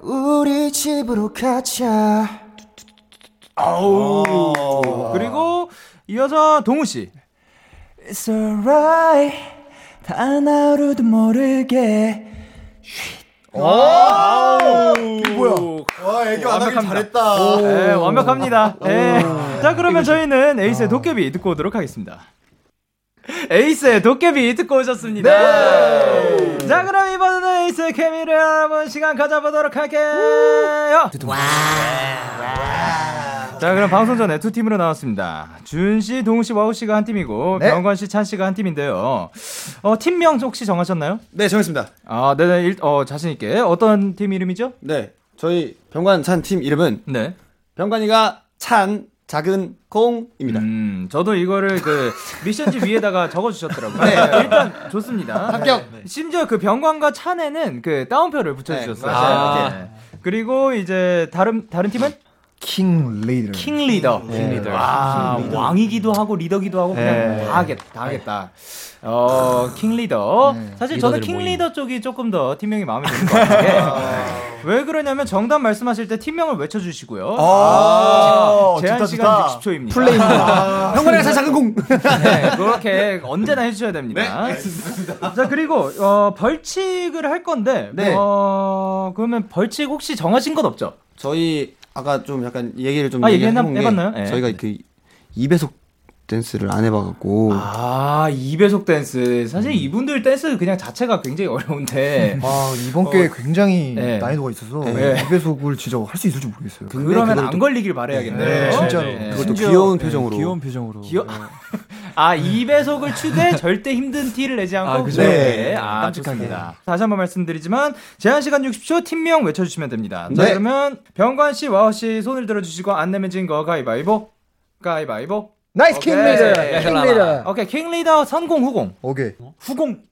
우리 집으로 가자. 아우. 그리고 이어서 동우 씨. It's alright. 단 하루도 모르게. 오. 이게 뭐야? 와, 애교 안 하길 잘했다. 네, 완벽합니다. 네. 자, 그러면 저희는 에이스의 도깨비 듣고 오도록 하겠습니다. 에이스의 도깨비 듣고 오셨습니다. 네. 자, 그럼 이번에는 에이스의 케미를 알아본 시간 가져보도록 할게요. 와우. 자 그럼 방송 전에 두 팀으로 나왔습니다. 준씨, 동우씨, 와우씨가 한 팀이고 네? 병관씨, 찬씨가 한 팀인데요. 팀명 혹시 정하셨나요? 네 정했습니다. 아 네네 자신있게 어떤 팀 이름이죠? 네 저희 병관, 찬 팀 이름은 네 병관이가 찬 작은 콩입니다. 저도 이거를 그 미션지 위에다가 적어주셨더라고요. 네, 일단 좋습니다. 합격. 네. 심지어 그 병관과 찬에는 그 따옴표를 붙여주셨어요. 네, 네. 그리고 이제 다른 팀은? 킹 리더. 아, 왕이기도 하고 리더기도 하고 그냥 네. 다 하겠다. 킹 리더. 네. 사실 저는 킹 리더 쪽이 조금 더 팀명이 마음에 드는 것 같아요. 왜 그러냐면 정답 말씀하실 때 팀명을 외쳐주시고요. 제한 시간 60초입니다. 플레이입니다. 형광이가 작은 공. 네, 그렇게 언제나 해주셔야 됩니다. 네, 알겠습니다. 자 그리고 벌칙을 할 건데. 네. 그러면 벌칙 혹시 정하신 건 없죠? 저희 아까 좀 약간 얘기를 좀 해봤나요? 저희가 그 2배속 댄스를 안 해봐갖고. 아, 2배속 댄스. 사실 이분들 댄스 그냥 자체가 굉장히 어려운데. 아, 이번 게 굉장히 네. 난이도가 있어서 네. 2배속을 진짜 할 수 있을지 모르겠어요. 그러면 안 걸리길 바라야겠네요. 네, 진짜로. 네. 그것도 귀여운 표정으로. 네, 귀여운 표정으로. 네. 아, 2배속을 추되 절대 힘든 티를 내지 않고. 아, 그죠? 네. 아, 깜찍합니다. 다시 한번 말씀드리지만, 제한시간 60초 팀명 외쳐주시면 됩니다. 자, 네. 그러면 병관씨, 와우씨 손을 들어주시고, 안 내면 진 거 가위바위보. 가위바위보. 나이스 킹 리더. 오케이, 킹 리더 선공 후공. 오케이. 후공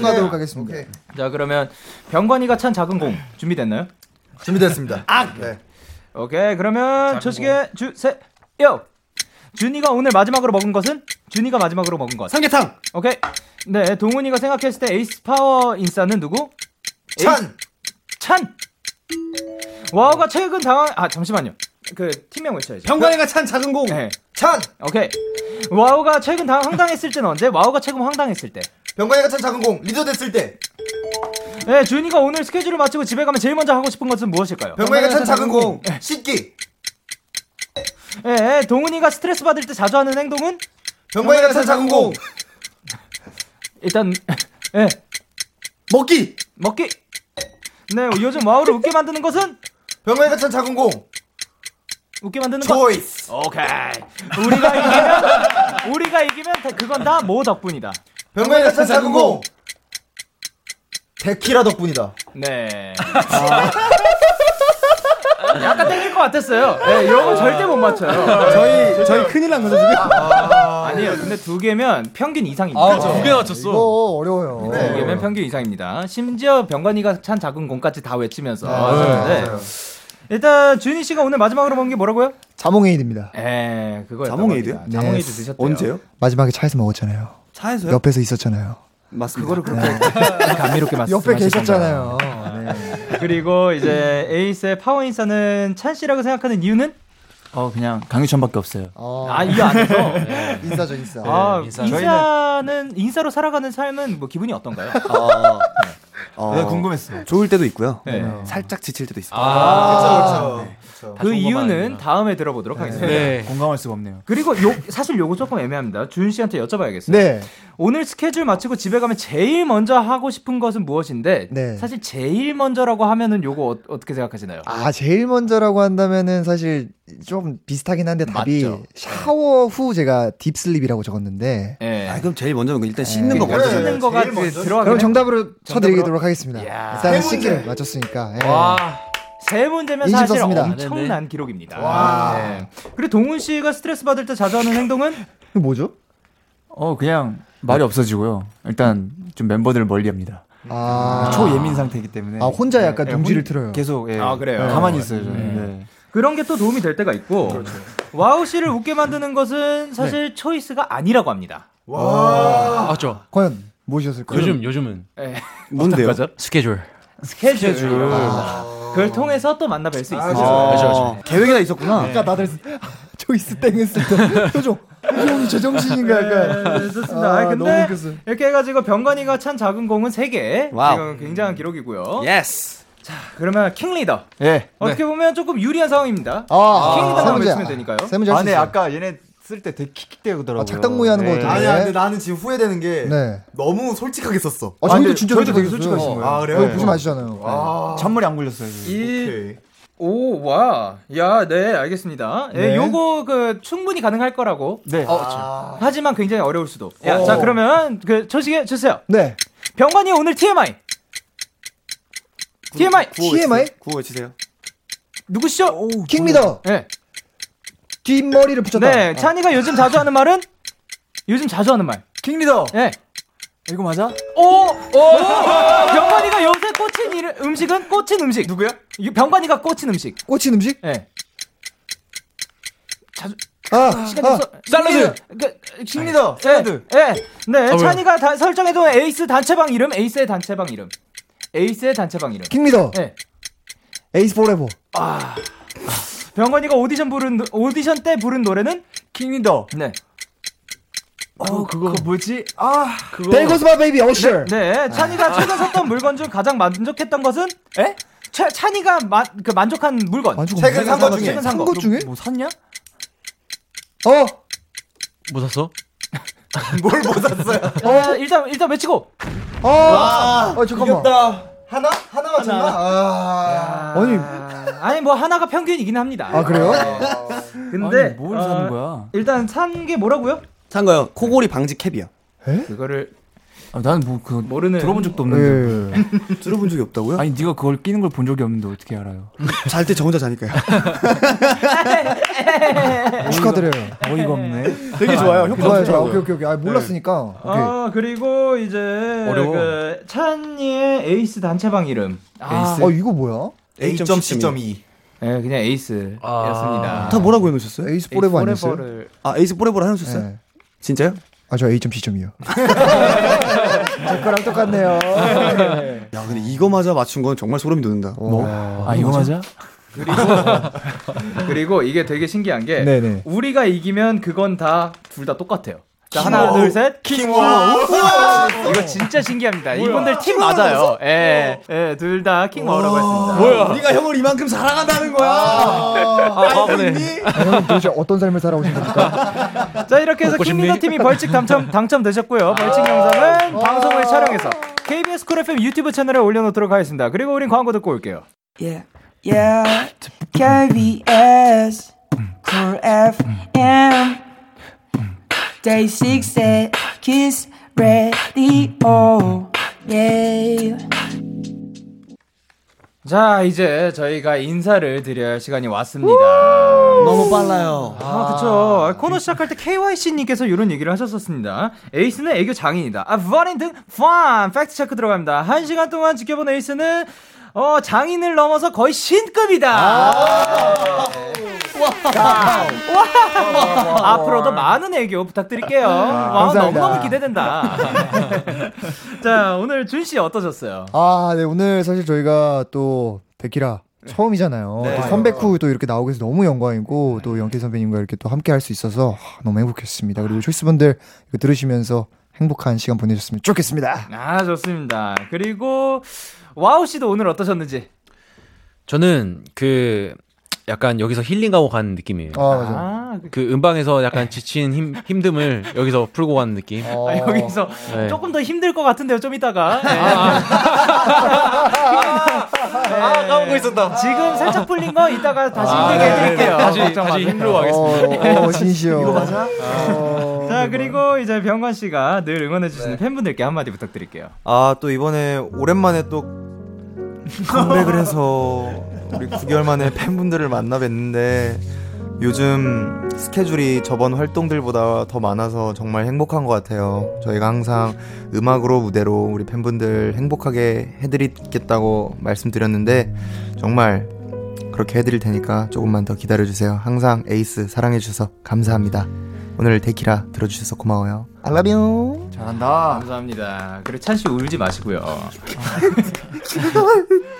가도록 하겠습니다. 오케이. 자, 그러면 병관이가 찬 작은 공 준비됐나요? 준비됐습니다. 아, 네. 오케이, 그러면 조식에 주세요. 준이가 오늘 마지막으로 먹은 것은? 준이가 마지막으로 먹은 것. 삼계탕. 오케이. 네, 동훈이가 생각했을 때 에이스 파워 인싸는 누구? 찬. 와우가 최근 당황. 아, 잠시만요. 그 팀명 외쳐야지. 병관이가 찬 작은 공. 네. 찬. 오케이. 와우가 최근 황당했을 때는 언제? 와우가 최근 황당했을 때. 병관이가 찬 작은 공. 리더 됐을 때. 네, 준이가 오늘 스케줄을 마치고 집에 가면 제일 먼저 하고 싶은 것은 무엇일까요? 병관이가 찬 작은 공. 네. 씻기. 네, 동훈이가 스트레스 받을 때 자주 하는 행동은? 병관이가 찬 작은 공. 일단 네. 먹기. 네, 요즘 와우를 웃게 만드는 것은? 병관이가 찬 작은 공. 웃게 만드는 거. 초이스. 오케이. 우리가 이기면 그건 다 뭐 덕분이다. 병관이가 찬 작은 공. 데키라 덕분이다. 네. 아. 약간 땡길 것 같았어요. 네, 이런 건 절대 못 맞춰요. 저희 큰일 난 거죠, 지금? 아니에요. 근데 두 개면 평균 이상입니다. 아, 두 개 맞췄어. 이거 어려워요. 네. 두 개면 평균 이상입니다. 심지어 병관이가 찬 작은 공까지 다 외치면서. 네. 일단 주니 씨가 오늘 마지막으로 먹은 게 뭐라고요? 자몽에이드입니다. 예, 그거 자몽에이드요? 네. 자몽에이드 드셨대요. 언제요? 마지막에 차에서 먹었잖아요. 차에서요? 옆에서 있었잖아요. 맞습니다. 그거를 그렇게 네. 감미롭게 말씀하셨잖아요. 옆에 계셨잖아요. 네. 그리고 이제 에이스의 파워 인싸는 찬 씨라고 생각하는 이유는? 그냥 강유천밖에 없어요. 아, 이 안에서 네. 인싸죠, 인싸. 아, 네, 인싸는 인싸로 살아가는 삶은 뭐 기분이 어떤가요? 네. 내가 궁금했어요. 좋을 때도 있고요. 네. 살짝 지칠 때도 있어요. 그렇죠. 그 이유는 다음에 들어보도록 하겠습니다. 네. 공감할 수가 없네요. 그리고 사실 요거 조금 애매합니다. 주윤 씨한테 여쭤봐야겠어요. 네. 오늘 스케줄 마치고 집에 가면 제일 먼저 하고 싶은 것은 무엇인데? 네. 사실 제일 먼저라고 하면은 요거 어떻게 생각하시나요? 아, 제일 먼저라고 한다면은 사실 좀 비슷하긴 한데 답이 맞죠. 샤워 후 제가 딥슬립이라고 적었는데. 네. 아, 그럼 제일 먼저는 일단 씻는 거 먼저. 씻는 거가 들어가. 그럼 정답으로 쳐드리도록 하겠습니다. 일단 씻기를 맞췄으니까. 예. 와, 세 문제면 사실 엄청난 네네. 기록입니다. 와. 네. 그리고 동훈 씨가 스트레스 받을 때 자주 하는 행동은? 뭐죠? 그냥 말이 없어지고요. 일단 좀 멤버들을 멀리합니다. 초예민 상태이기 때문에. 아, 혼자 약간 둥지를 틀어요. 계속. 예. 아, 그래요. 가만히 있어요. 저는. 네. 그런 게 또 도움이 될 때가 있고. 그렇죠. 와우 씨를 웃게 만드는 것은 사실 네. 초이스가 아니라고 합니다. 와. 맞죠. 과연 무엇이었을까요? 요즘은 네. 뭔데요? 스케줄. 그걸 통해서 또 만나 뵐 수 있어요. 그렇죠. 계획이 다 있었구나. 네. 그러니까 다들 초이스 땡 했을 때 표정. 이건 제정신인가 약간. 네, 좋습니다. 근데 이렇게 해가지고 병관이가 찬 작은 공은 3개. 와우. 지금 굉장한 기록이고요. 예스. 자, 그러면 킹 리더. 예. 어떻게 보면 조금 유리한 상황입니다. 킹 리더만 외치면 되니까요. 네, 아까 얘네 쓸 때 되게 킥킥대더라고요. 작당무이 하는 거 같은데. 아니야, 근데 나는 지금 후회되는 게 네. 너무 솔직하게 썼어. 저희도 진짜 되게 솔직하신 거예요. 아, 그래요? 보시면 아시잖아요. 아. 잔머리 안 굴렸어요. 오케이. 오, 와. 야, 네, 알겠습니다. 네. 예, 요거 충분히 가능할 거라고. 네. 하지만 굉장히 어려울 수도. 야, 자, 그러면 초식에 주세요. 네. 병관이 오늘 TMI. TMI? 구호 외치세요. 누구시죠? 킹리더. 네. 뒷머리를 붙였다. 네, 찬이가 요즘 자주 하는 말은? 요즘 자주 하는 말. 킹리더. 네. 이거 맞아? 병관이가 요새 꽂힌 음식은? 꽂힌 음식. 누구야? 병관이가 꽂힌 음식. 네. 자주. 시간 됐어. 샐러드. 킹리더. 샐러드. 네. 찬이가 설정해둔 에이스의 단체방 이름. 킹리더. 네. 에이스 포레버. 병건이가 오디션 때 부른 노래는 킹리더. 네. 그거 뭐지? 그거. 데이고스바 베이비 어셔. 네. 찬이가 최근 샀던 물건 중 가장 만족했던 것은? 에? 찬이가 만족한 물건. 최근 산 거 중에. 뭐 샀냐? 뭐 샀어? 뭘 뭐 샀어요? 어, 일단 외치고. 아, 와, 아 잠깐만. 이겼다. 하나 맞췄나? 아. 아니 뭐 하나가 평균이긴 합니다. 아 그래요? 근데 아니, 뭘 사는 거야? 일단 산 게 뭐라고요? 산 거요. 코골이 방지 캡이요. 에? 그거를 아, 나는 뭐 그 모르는 들어본 적도 없는데. 예. 들어본 적이 없다고요? 아니 네가 그걸 끼는 걸 본 적이 없는데 어떻게 알아요? 잘 때 저 혼자 자니까요. 축하드려요. 어이가 없네. 되게 좋아요. 효과가 좋아요. 오케이. 아 몰랐으니까. 네. 오케이. 아 그리고 이제 그 찬이의 에이스 단체방 이름. 아, 에이스. 아 이거 뭐야? A.C.2. 네, 그냥 에이스였습니다. 아. 다 뭐라고 해놓으셨어요? 에이스 포레버 아니었어요? 아 에이스 포레버를 해놓으셨어요? 네. 진짜요? 아, 저 A.C.2요. 제 거랑 똑같네요. 야, 근데 이거 맞아 맞춘 건 정말 소름이 돋는다. 뭐? 아, 이거 맞아? 그리고 이게 되게 신기한 게 네네. 우리가 이기면 그건 다 둘 다 똑같아요. 자, 하나, 둘, 셋. 킹워우. 이거 진짜 신기합니다. 이분들 팀 맞아요. 예, 둘 다 킹워우라고 했습니다. 뭐야? 네가 형을 이만큼 사랑한다는 거야. 아니, 형은 도대체 어떤 삶을 살아오신 겁니까? 자, 이렇게 해서 킹리더 팀이 벌칙 당첨되셨고요. 벌칙 영상은 방송을 촬영해서 KBS 쿨 FM 유튜브 채널에 올려놓도록 하겠습니다. 그리고 우린 광고 듣고 올게요. Yeah, KBS 쿨 FM 데이식스의 키스 라디오. 예. 자, 이제 저희가 인사를 드려야 할 시간이 왔습니다. 너무 빨라요. 아, 그쵸. 코너 시작할 때 KYC님께서 이런 얘기를 하셨었습니다. 에이스는 애교 장인이다. 아, 버린 등 펀! 팩트체크 들어갑니다. 한 시간 동안 지켜본 에이스는 장인을 넘어서 거의 신급이다. 와. 앞으로도 많은 애교 부탁드릴게요. 와, 너무너무 기대된다. 자, 오늘 준씨 어떠셨어요? 아, 네, 오늘 사실 저희가 또 데키라 처음이잖아요. 네. 또 컴백 후 또 이렇게 나오게 해서 너무 영광이고, 또 영케이 선배님과 이렇게 또 함께 할 수 있어서 너무 행복했습니다. 그리고 초이스분들 이거 들으시면서 행복한 시간 보내셨으면 좋겠습니다. 아, 좋습니다. 그리고 와우씨도 오늘 어떠셨는지? 저는 그 약간 여기서 힐링하고 간 느낌이에요. 아, 맞아. 그 음방에서 약간 지친 힘듦을 여기서 풀고 간 느낌. 아, 여기서 네. 조금 더 힘들 것 같은데요, 좀 이따가. 네. 까먹고 있었다. 지금 살짝 풀린 거 이따가 다시 힘들게 해드릴게요. 다시 힘들어 가겠습니다. 진시요. 이거 맞아? 자, 그리고 이제 병관 씨가 늘 응원해주시는 네. 팬분들께 한마디 부탁드릴게요. 아, 또 이번에 오랜만에 또 컴백을 해서 우리 9개월 만에 팬분들을 만나 뵀는데 요즘 스케줄이 저번 활동들보다 더 많아서 정말 행복한 것 같아요. 저희가 항상 음악으로 무대로 우리 팬분들 행복하게 해드리겠다고 말씀드렸는데 정말 그렇게 해드릴 테니까 조금만 더 기다려주세요. 항상 에이스 사랑해주셔서 감사합니다. 오늘 데키라 들어주셔서 고마워요. I love you. 잘한다. 감사합니다. 그리고 찬씨 울지 마시고요.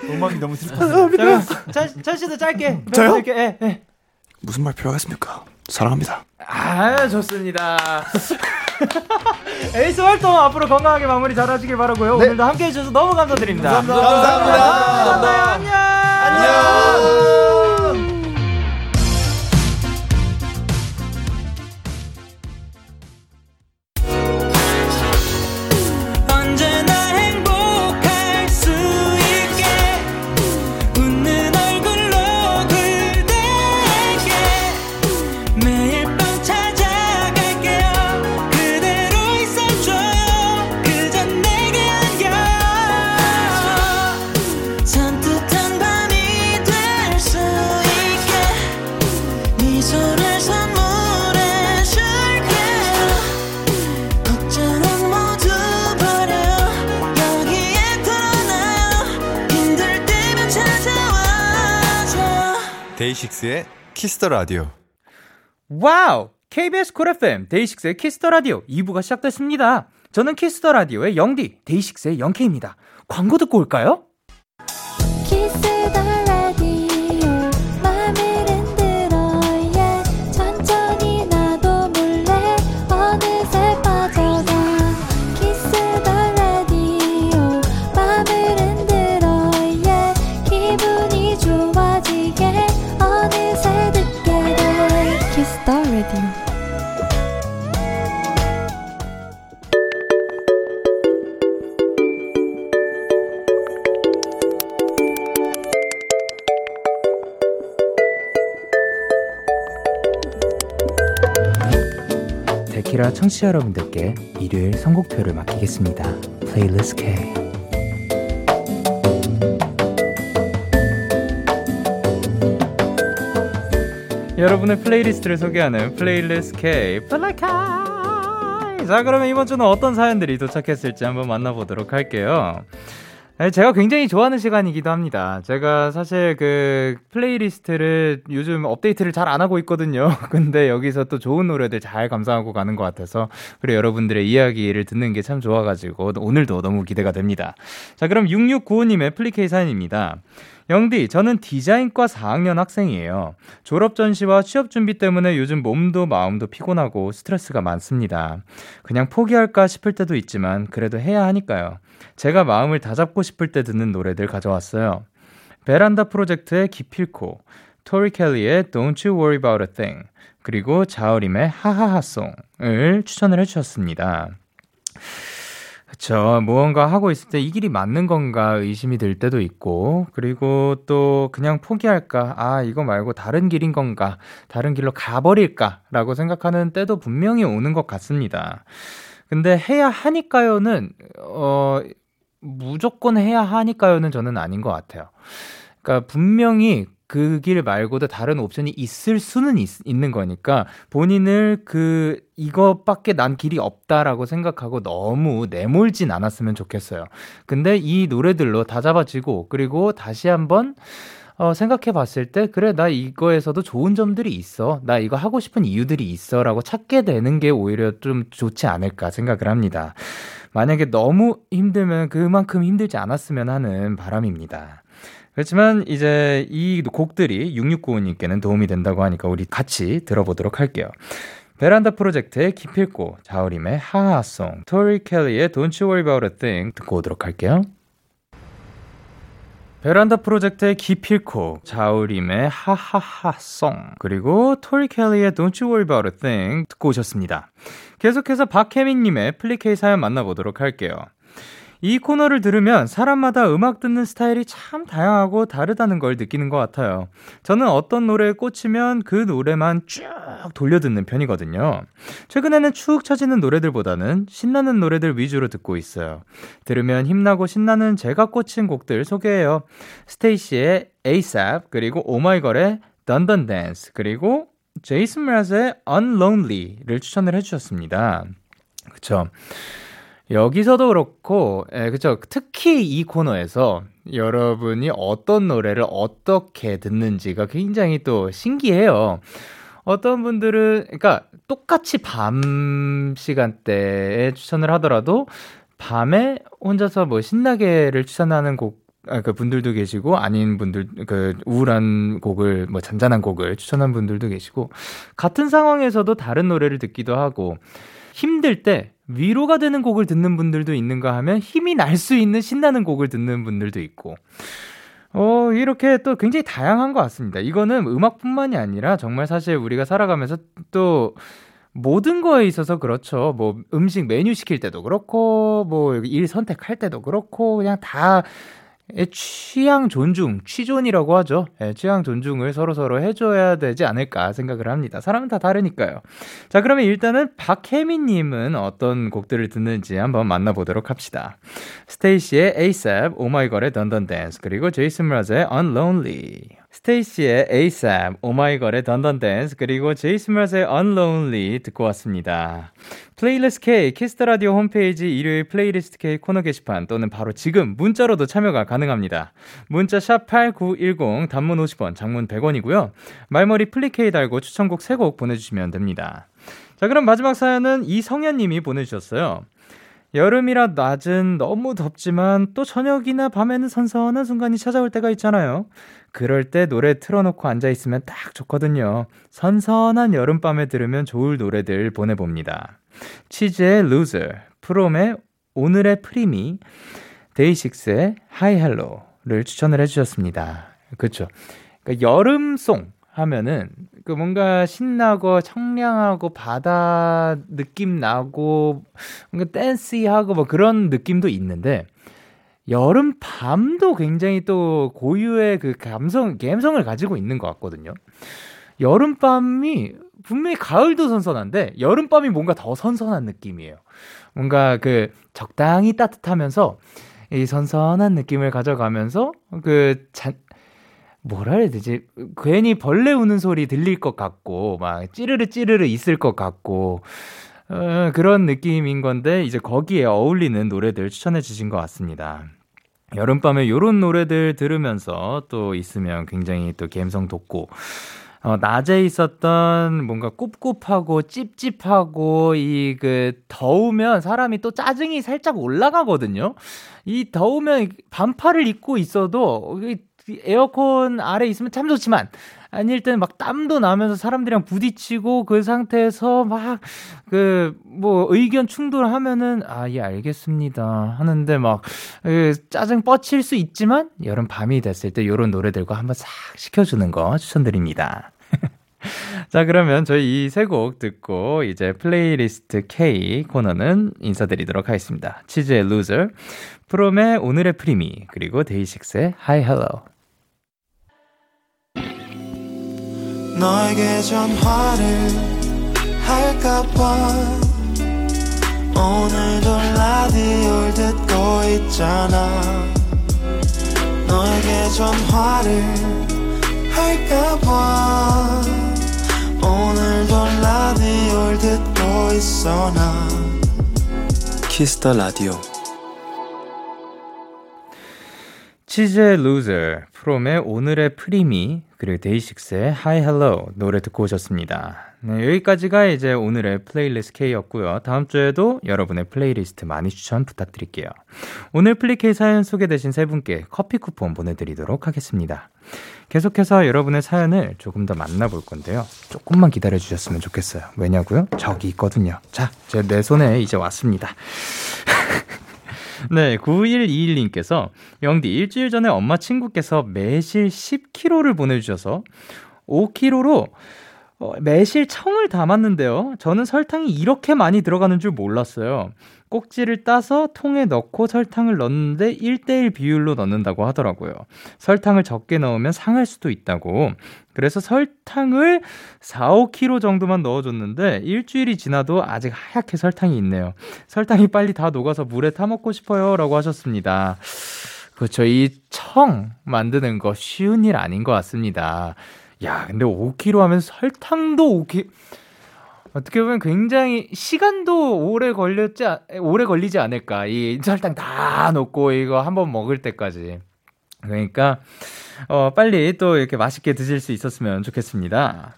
음악이 너무 슬퍼서. 찬씨도 짧게. 저요? 네. 무슨 말 필요하겠습니까? 사랑합니다. 아, 좋습니다. 에이스 활동 앞으로 건강하게 마무리 잘하시길 바라고요. 네. 오늘도 함께해 주셔서 너무 감사드립니다. 감사합니다. 안녕. 데이식스의 키스 더 라디오. 와우! KBS 쿨 FM 데이식스의 키스 더 라디오 2부가 시작됐습니다. 저는 키스 더 라디오의 영디, 데이식스의 영케입니다. 광고 듣고 올까요? 키스 더 라디오 맘을 흔들어 yeah. 천천히 나도 몰래 어느새 빠져가 키스 더 라디오 맘을 흔들어 yeah. 기분이 좋아지게 키스 더 라디오. 키라 청취자 여러분들께 일요일 선곡표를 맡기겠습니다. 플레이리스트 K. 여러분의 플레이리스트를 소개하는 플레이리스트 K 플라카이. 자, 그러면 이번 주는 어떤 사연들이 도착했을지 한번 만나보도록 할게요. 제가 굉장히 좋아하는 시간이기도 합니다. 제가 사실 그 플레이리스트를 요즘 업데이트를 잘 안 하고 있거든요. 근데 여기서 또 좋은 노래들 잘 감상하고 가는 것 같아서, 그리고 여러분들의 이야기를 듣는 게 참 좋아가지고 오늘도 너무 기대가 됩니다. 자, 그럼 6695님의 플리케이 사연입니다. 영디, 저는 디자인과 4학년 학생이에요. 졸업 전시와 취업 준비 때문에 요즘 몸도 마음도 피곤하고 스트레스가 많습니다. 그냥 포기할까 싶을 때도 있지만 그래도 해야 하니까요. 제가 마음을 다잡고 싶을 때 듣는 노래들 가져왔어요. 베란다 프로젝트의 기필코, 토리 켈리의 Don't You Worry About A Thing, 그리고 자우림의 하하하송을 추천을 해주셨습니다. 그렇죠. 무언가 하고 있을 때 이 길이 맞는 건가 의심이 들 때도 있고, 그리고 또 그냥 포기할까, 아 이거 말고 다른 길인 건가, 다른 길로 가버릴까라고 생각하는 때도 분명히 오는 것 같습니다. 근데 해야 하니까요는 무조건 해야 하니까요는 저는 아닌 것 같아요. 그러니까 분명히 그 길 말고도 다른 옵션이 있을 수는 있는 거니까, 본인을 그 이것밖에 난 길이 없다라고 생각하고 너무 내몰진 않았으면 좋겠어요. 근데 이 노래들로 다 잡아지고, 그리고 다시 한번 생각해 봤을 때 그래 나 이거에서도 좋은 점들이 있어, 나 이거 하고 싶은 이유들이 있어 라고 찾게 되는 게 오히려 좀 좋지 않을까 생각을 합니다. 만약에 너무 힘들면 그만큼 힘들지 않았으면 하는 바람입니다. 그렇지만 이제 이 곡들이 6695님께는 도움이 된다고 하니까 우리 같이 들어보도록 할게요. 베란다 프로젝트의 기필코, 자우림의 하하송, 토리 켈리의 Don't You Worry About A Thing 듣고 오도록 할게요. 베란다 프로젝트의 기필코, 자우림의 하하하송, 그리고 토리 켈리의 Don't You Worry About A Thing 듣고 오셨습니다. 계속해서 박혜민님의 플리케이 사연 만나보도록 할게요. 이 코너를 들으면 사람마다 음악 듣는 스타일이 참 다양하고 다르다는 걸 느끼는 것 같아요. 저는 어떤 노래에 꽂히면 그 노래만 쭉 돌려 듣는 편이거든요. 최근에는 축 처지는 노래들보다는 신나는 노래들 위주로 듣고 있어요. 들으면 힘나고 신나는 제가 꽂힌 곡들 소개해요. 스테이시의 에이스, 그리고 오마이걸의 던던 댄스, 그리고 제이슨 므라즈의 Unlonely를 추천을 해주셨습니다. 그쵸? 여기서도 그렇고, 그렇죠. 특히 이 코너에서 여러분이 어떤 노래를 어떻게 듣는지가 굉장히 또 신기해요. 어떤 분들은, 그러니까 똑같이 밤 시간대에 추천을 하더라도 밤에 혼자서 뭐 신나게를 추천하는 곡, 그 분들도 계시고, 아닌 분들, 그 우울한 곡을, 뭐 잔잔한 곡을 추천한 분들도 계시고, 같은 상황에서도 다른 노래를 듣기도 하고, 힘들 때 위로가 되는 곡을 듣는 분들도 있는가 하면 힘이 날 수 있는 신나는 곡을 듣는 분들도 있고, 이렇게 또 굉장히 다양한 것 같습니다. 이거는 음악뿐만이 아니라 정말 사실 우리가 살아가면서 또 모든 거에 있어서 그렇죠. 뭐 음식 메뉴 시킬 때도 그렇고, 뭐 일 선택할 때도 그렇고, 그냥 다 취향 존중, 취존이라고 하죠. 취향 존중을 서로서로 해줘야 되지 않을까 생각을 합니다. 사람은 다 다르니까요. 자, 그러면 일단은 박혜민님은 어떤 곡들을 듣는지 한번 만나보도록 합시다. 스테이시의 ASAP, 오마이걸의 던던 댄스, 그리고 제이슨 므라즈의 Unlonely. 스테이시의 ASAP, 오마이걸의 던던 댄스, 그리고 제이슨 므라즈의 Unlonely 듣고 왔습니다. 플레이리스트 K, 키스 더 라디오 홈페이지 일요일 플레이리스트 K 코너 게시판, 또는 바로 지금 문자로도 참여가 가능합니다. 문자 샵 8910, 단문 50원, 장문 100원이고요. 말머리 플리케이 달고 추천곡 3곡 보내주시면 됩니다. 자, 그럼 마지막 사연은 이성현님이 보내주셨어요. 여름이라 낮은 너무 덥지만 또 저녁이나 밤에는 선선한 순간이 찾아올 때가 있잖아요. 그럴 때 노래 틀어놓고 앉아있으면 딱 좋거든요. 선선한 여름밤에 들으면 좋을 노래들 보내봅니다. 치즈의 Loser, 프롬의 오늘의 프리미, 데이식스의 하이헬로를 추천을 해주셨습니다. 그렇죠. 그러니까 여름송 하면은 그 뭔가 신나고 청량하고 바다 느낌 나고 뭔가 댄시하고 뭐 그런 느낌도 있는데, 여름 밤도 굉장히 또 고유의 그 감성, 감성을 가지고 있는 것 같거든요. 여름 밤이 분명히 가을도 선선한데 여름밤이 뭔가 더 선선한 느낌이에요. 뭔가 그 적당히 따뜻하면서 이 선선한 느낌을 가져가면서 그 뭐라 해야 되지? 괜히 벌레 우는 소리 들릴 것 같고 막 찌르르 찌르르 있을 것 같고 그런 느낌인 건데 이제 거기에 어울리는 노래들 추천해 주신 것 같습니다. 여름밤에 요런 노래들 들으면서 또 있으면 굉장히 또 감성 돋고 낮에 있었던 뭔가 꿉꿉하고 찝찝하고 이 그 더우면 사람이 또 짜증이 살짝 올라가거든요. 이 더우면 반팔을 입고 있어도 에어컨 아래 있으면 참 좋지만 아닐 때는 막 땀도 나면서 사람들이랑 부딪히고 그 상태에서 막 그 뭐 의견 충돌하면은 아, 예, 알겠습니다 하는데 막 짜증 뻗칠 수 있지만 여름 밤이 됐을 때 이런 노래들과 한번 싹 식혀주는 거 추천드립니다. 자, 그러면 저희 이 세 곡 듣고 이제 플레이리스트 K 코너는 인사드리도록 하겠습니다. 치즈의 Loser, 프롬의 오늘의 프리미, 그리고 데이식스의 Hi Hello. 너에게 전화를 할까봐 오늘도 라디오를 듣고 있잖아. 너에게 전화를 할까봐 오늘도 라디오를 듣고 있어. 나 키스 더 라디오. 치즈의 Loser, 프롬의 오늘의 프리미, 그리고 데이식스의 Hi Hello 노래 듣고 오셨습니다. 네, 여기까지가 이제 오늘의 플레이리스트 K였고요. 다음 주에도 여러분의 플레이리스트 많이 추천 부탁드릴게요. 오늘 플리 K 사연 소개되신 세 분께 커피 쿠폰 보내드리도록 하겠습니다. 계속해서 여러분의 사연을 조금 더 만나볼 건데요. 조금만 기다려주셨으면 좋겠어요. 왜냐고요? 저기 있거든요. 자, 제 내 손에 이제 왔습니다. 네, 9121님께서 영디, 일주일 전에 엄마 친구께서 매실 10kg를 보내주셔서 5kg로 매실 청을 담았는데요. 저는 설탕이 이렇게 많이 들어가는 줄 몰랐어요. 꼭지를 따서 통에 넣고 설탕을 넣는데 1:1 비율로 넣는다고 하더라고요. 설탕을 적게 넣으면 상할 수도 있다고. 그래서 설탕을 4-5kg 정도만 넣어줬는데 일주일이 지나도 아직 하얗게 설탕이 있네요. 설탕이 빨리 다 녹아서 물에 타먹고 싶어요, 라고 하셨습니다. 그렇죠. 이 청 만드는 거 쉬운 일 아닌 것 같습니다. 야, 근데 5kg 하면 설탕도 5kg, 어떻게 보면 굉장히 시간도 오래 걸리지 않을까. 이 설탕 다 넣고 이거 한번 먹을 때까지. 그러니까 빨리 또 이렇게 맛있게 드실 수 있었으면 좋겠습니다.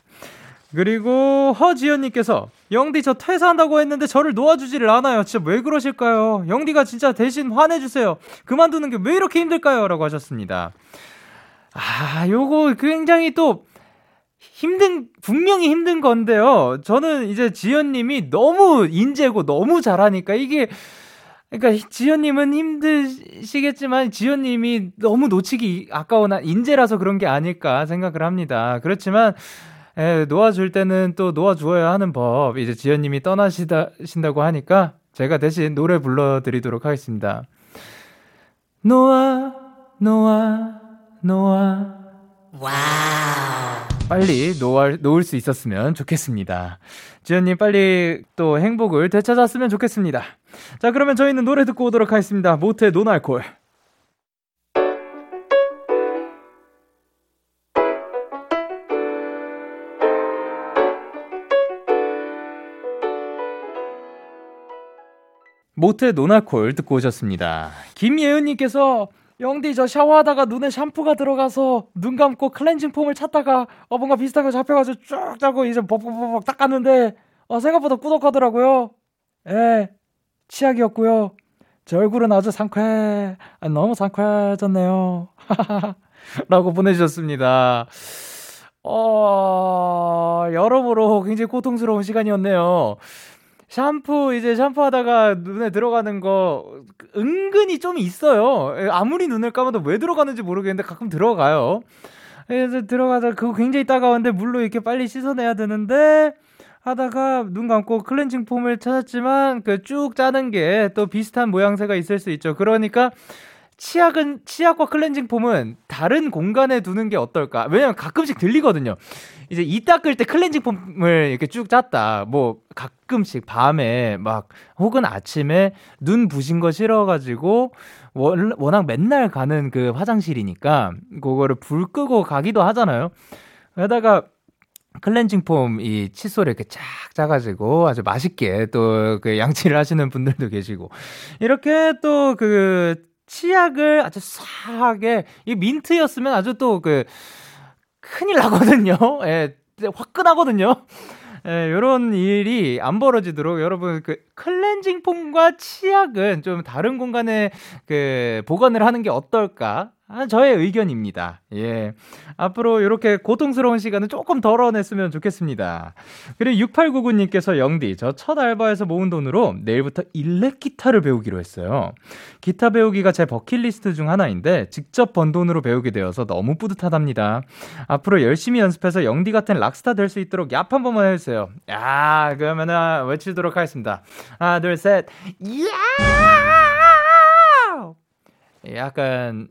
그리고 허지연님께서 영디, 저 퇴사한다고 했는데 저를 놓아주지를 않아요. 진짜 왜 그러실까요? 영디가 진짜 대신 화내주세요. 그만두는 게 왜 이렇게 힘들까요? 라고 하셨습니다. 아, 요거 굉장히 또 분명히 힘든 건데요. 저는 이제 지연님이 너무 인재고 너무 잘하니까 이게, 그러니까 지연님은 힘드시겠지만 지연님이 너무 놓치기 아까운 인재라서 그런 게 아닐까 생각을 합니다. 그렇지만 놓아줄 때는 또 놓아주어야 하는 법. 이제 지연님이 떠나신다고 하니까 제가 대신 노래 불러드리도록 하겠습니다. 놓아, 놓아, 놓아. 와우. 빨리 놓을 수 있었으면 좋겠습니다. 지연님, 빨리 또 행복을 되찾았으면 좋겠습니다. 자, 그러면 저희는 노래 듣고 오도록 하겠습니다. 모트의 논알콜. 모트의 논알콜 듣고 오셨습니다. 김예은님께서 영디, 저 샤워하다가 눈에 샴푸가 들어가서 눈 감고 클렌징 폼을 찾다가 뭔가 비슷한 거 잡혀가지고 쭉 짜고 이제 버벅버벅 닦았는데 생각보다 꾸덕하더라고요. 예, 치약이었고요. 제 얼굴은 아주 너무 상쾌해졌네요. 라고 보내주셨습니다. 여러모로 굉장히 고통스러운 시간이었네요. 샴푸하다가 눈에 들어가는 거 은근히 좀 있어요. 아무리 눈을 감아도 왜 들어가는지 모르겠는데 가끔 들어가요. 그래서 들어가서 그거 굉장히 따가운데 물로 이렇게 빨리 씻어내야 되는데 하다가 눈 감고 클렌징 폼을 찾았지만 그 쭉 짜는 게 또 비슷한 모양새가 있을 수 있죠. 그러니까 치약과 클렌징 폼은 다른 공간에 두는 게 어떨까? 왜냐면 가끔씩 들리거든요. 이제 이 닦을 때 클렌징 폼을 이렇게 쭉 짰다. 뭐 가끔씩 밤에 막 혹은 아침에 눈 부신 거 싫어가지고 워낙 맨날 가는 그 화장실이니까 그거를 불 끄고 가기도 하잖아요. 게다가 클렌징 폼 이 칫솔에 이렇게 쫙 짜가지고 아주 맛있게 또 그 양치를 하시는 분들도 계시고 이렇게 또 그 치약을 아주 싸하게 이 민트였으면 아주 또 그 큰일 나거든요. 예, 화끈하거든요. 예, 요런 일이 안 벌어지도록 여러분 그 클렌징 폼과 치약은 좀 다른 공간에 그 보관을 하는 게 어떨까? 아, 저의 의견입니다. 예. 앞으로 이렇게 고통스러운 시간은 조금 덜어냈으면 좋겠습니다. 그리고 6899님께서 영디, 저 첫 알바에서 모은 돈으로 내일부터 일렉 기타를 배우기로 했어요. 기타 배우기가 제 버킷리스트 중 하나인데 직접 번 돈으로 배우게 되어서 너무 뿌듯하답니다. 앞으로 열심히 연습해서 영디 같은 락스타 될 수 있도록 얍 한 번만 해주세요. 야, 그러면은 외치도록 하겠습니다. 하나, 둘, 셋. 야! 약간...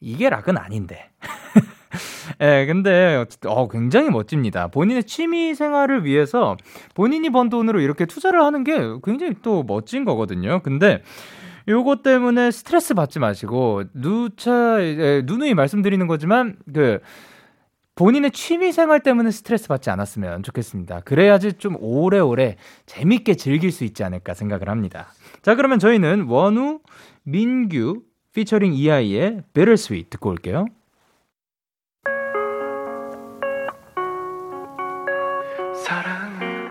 이게 락은 아닌데. 예, 근데 굉장히 멋집니다. 본인의 취미 생활을 위해서 본인이 번 돈으로 이렇게 투자를 하는 게 굉장히 또 멋진 거거든요. 근데 요거 때문에 스트레스 받지 마시고 누누이 말씀드리는 거지만 그 본인의 취미 생활 때문에 스트레스 받지 않았으면 좋겠습니다. 그래야지 좀 오래오래 재밌게 즐길 수 있지 않을까 생각을 합니다. 자, 그러면 저희는 원우, 민규 피처링 이하이의 Bittersweet 듣고 올게요. 사랑은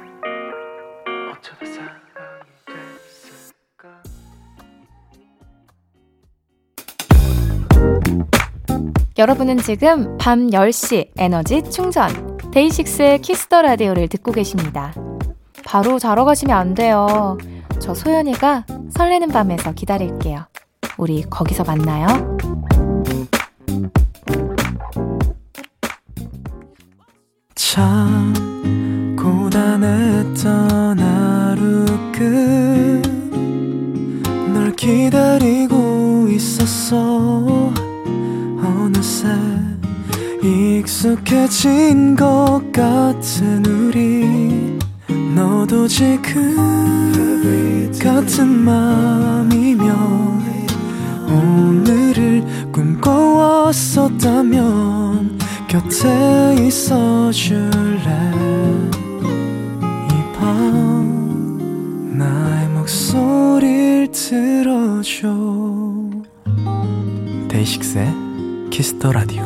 어쩌다 사랑이 됐을까? 여러분은 지금 밤 10시 에너지 충전 데이식스의 키스 더 라디오를 듣고 계십니다. 바로 자러 가시면 안 돼요. 저 소연이가 설레는 밤에서 기다릴게요. 우리 거기서 만나요. 참 고단했던 하루 끝 널 기다리고 있었어. 어느새 익숙해진 것 같은 우리 너도 지금 같은 맘이며 오늘을 꿈꿔왔었다면 곁에 있어줄래. 이 밤 나의 목소리를 들어줘. 데이식스의 키스 더 라디오.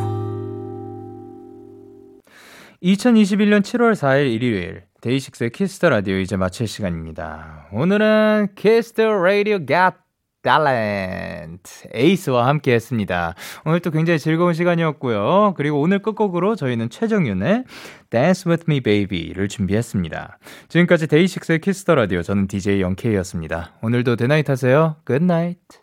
2021년 7월 4일 일요일 데이식스의 키스 더 라디오 이제 마칠 시간입니다. 오늘은 키스 더 라디오 갓 달란트 에이스와 함께 했습니다. 오늘도 굉장히 즐거운 시간이었고요. 그리고 오늘 끝곡으로 저희는 최정윤의 Dance With Me Baby를 준비했습니다. 지금까지 데이식스의 키스 더 라디오, 저는 DJ 영케이였습니다. 오늘도 대나잇 하세요. 굿나잇.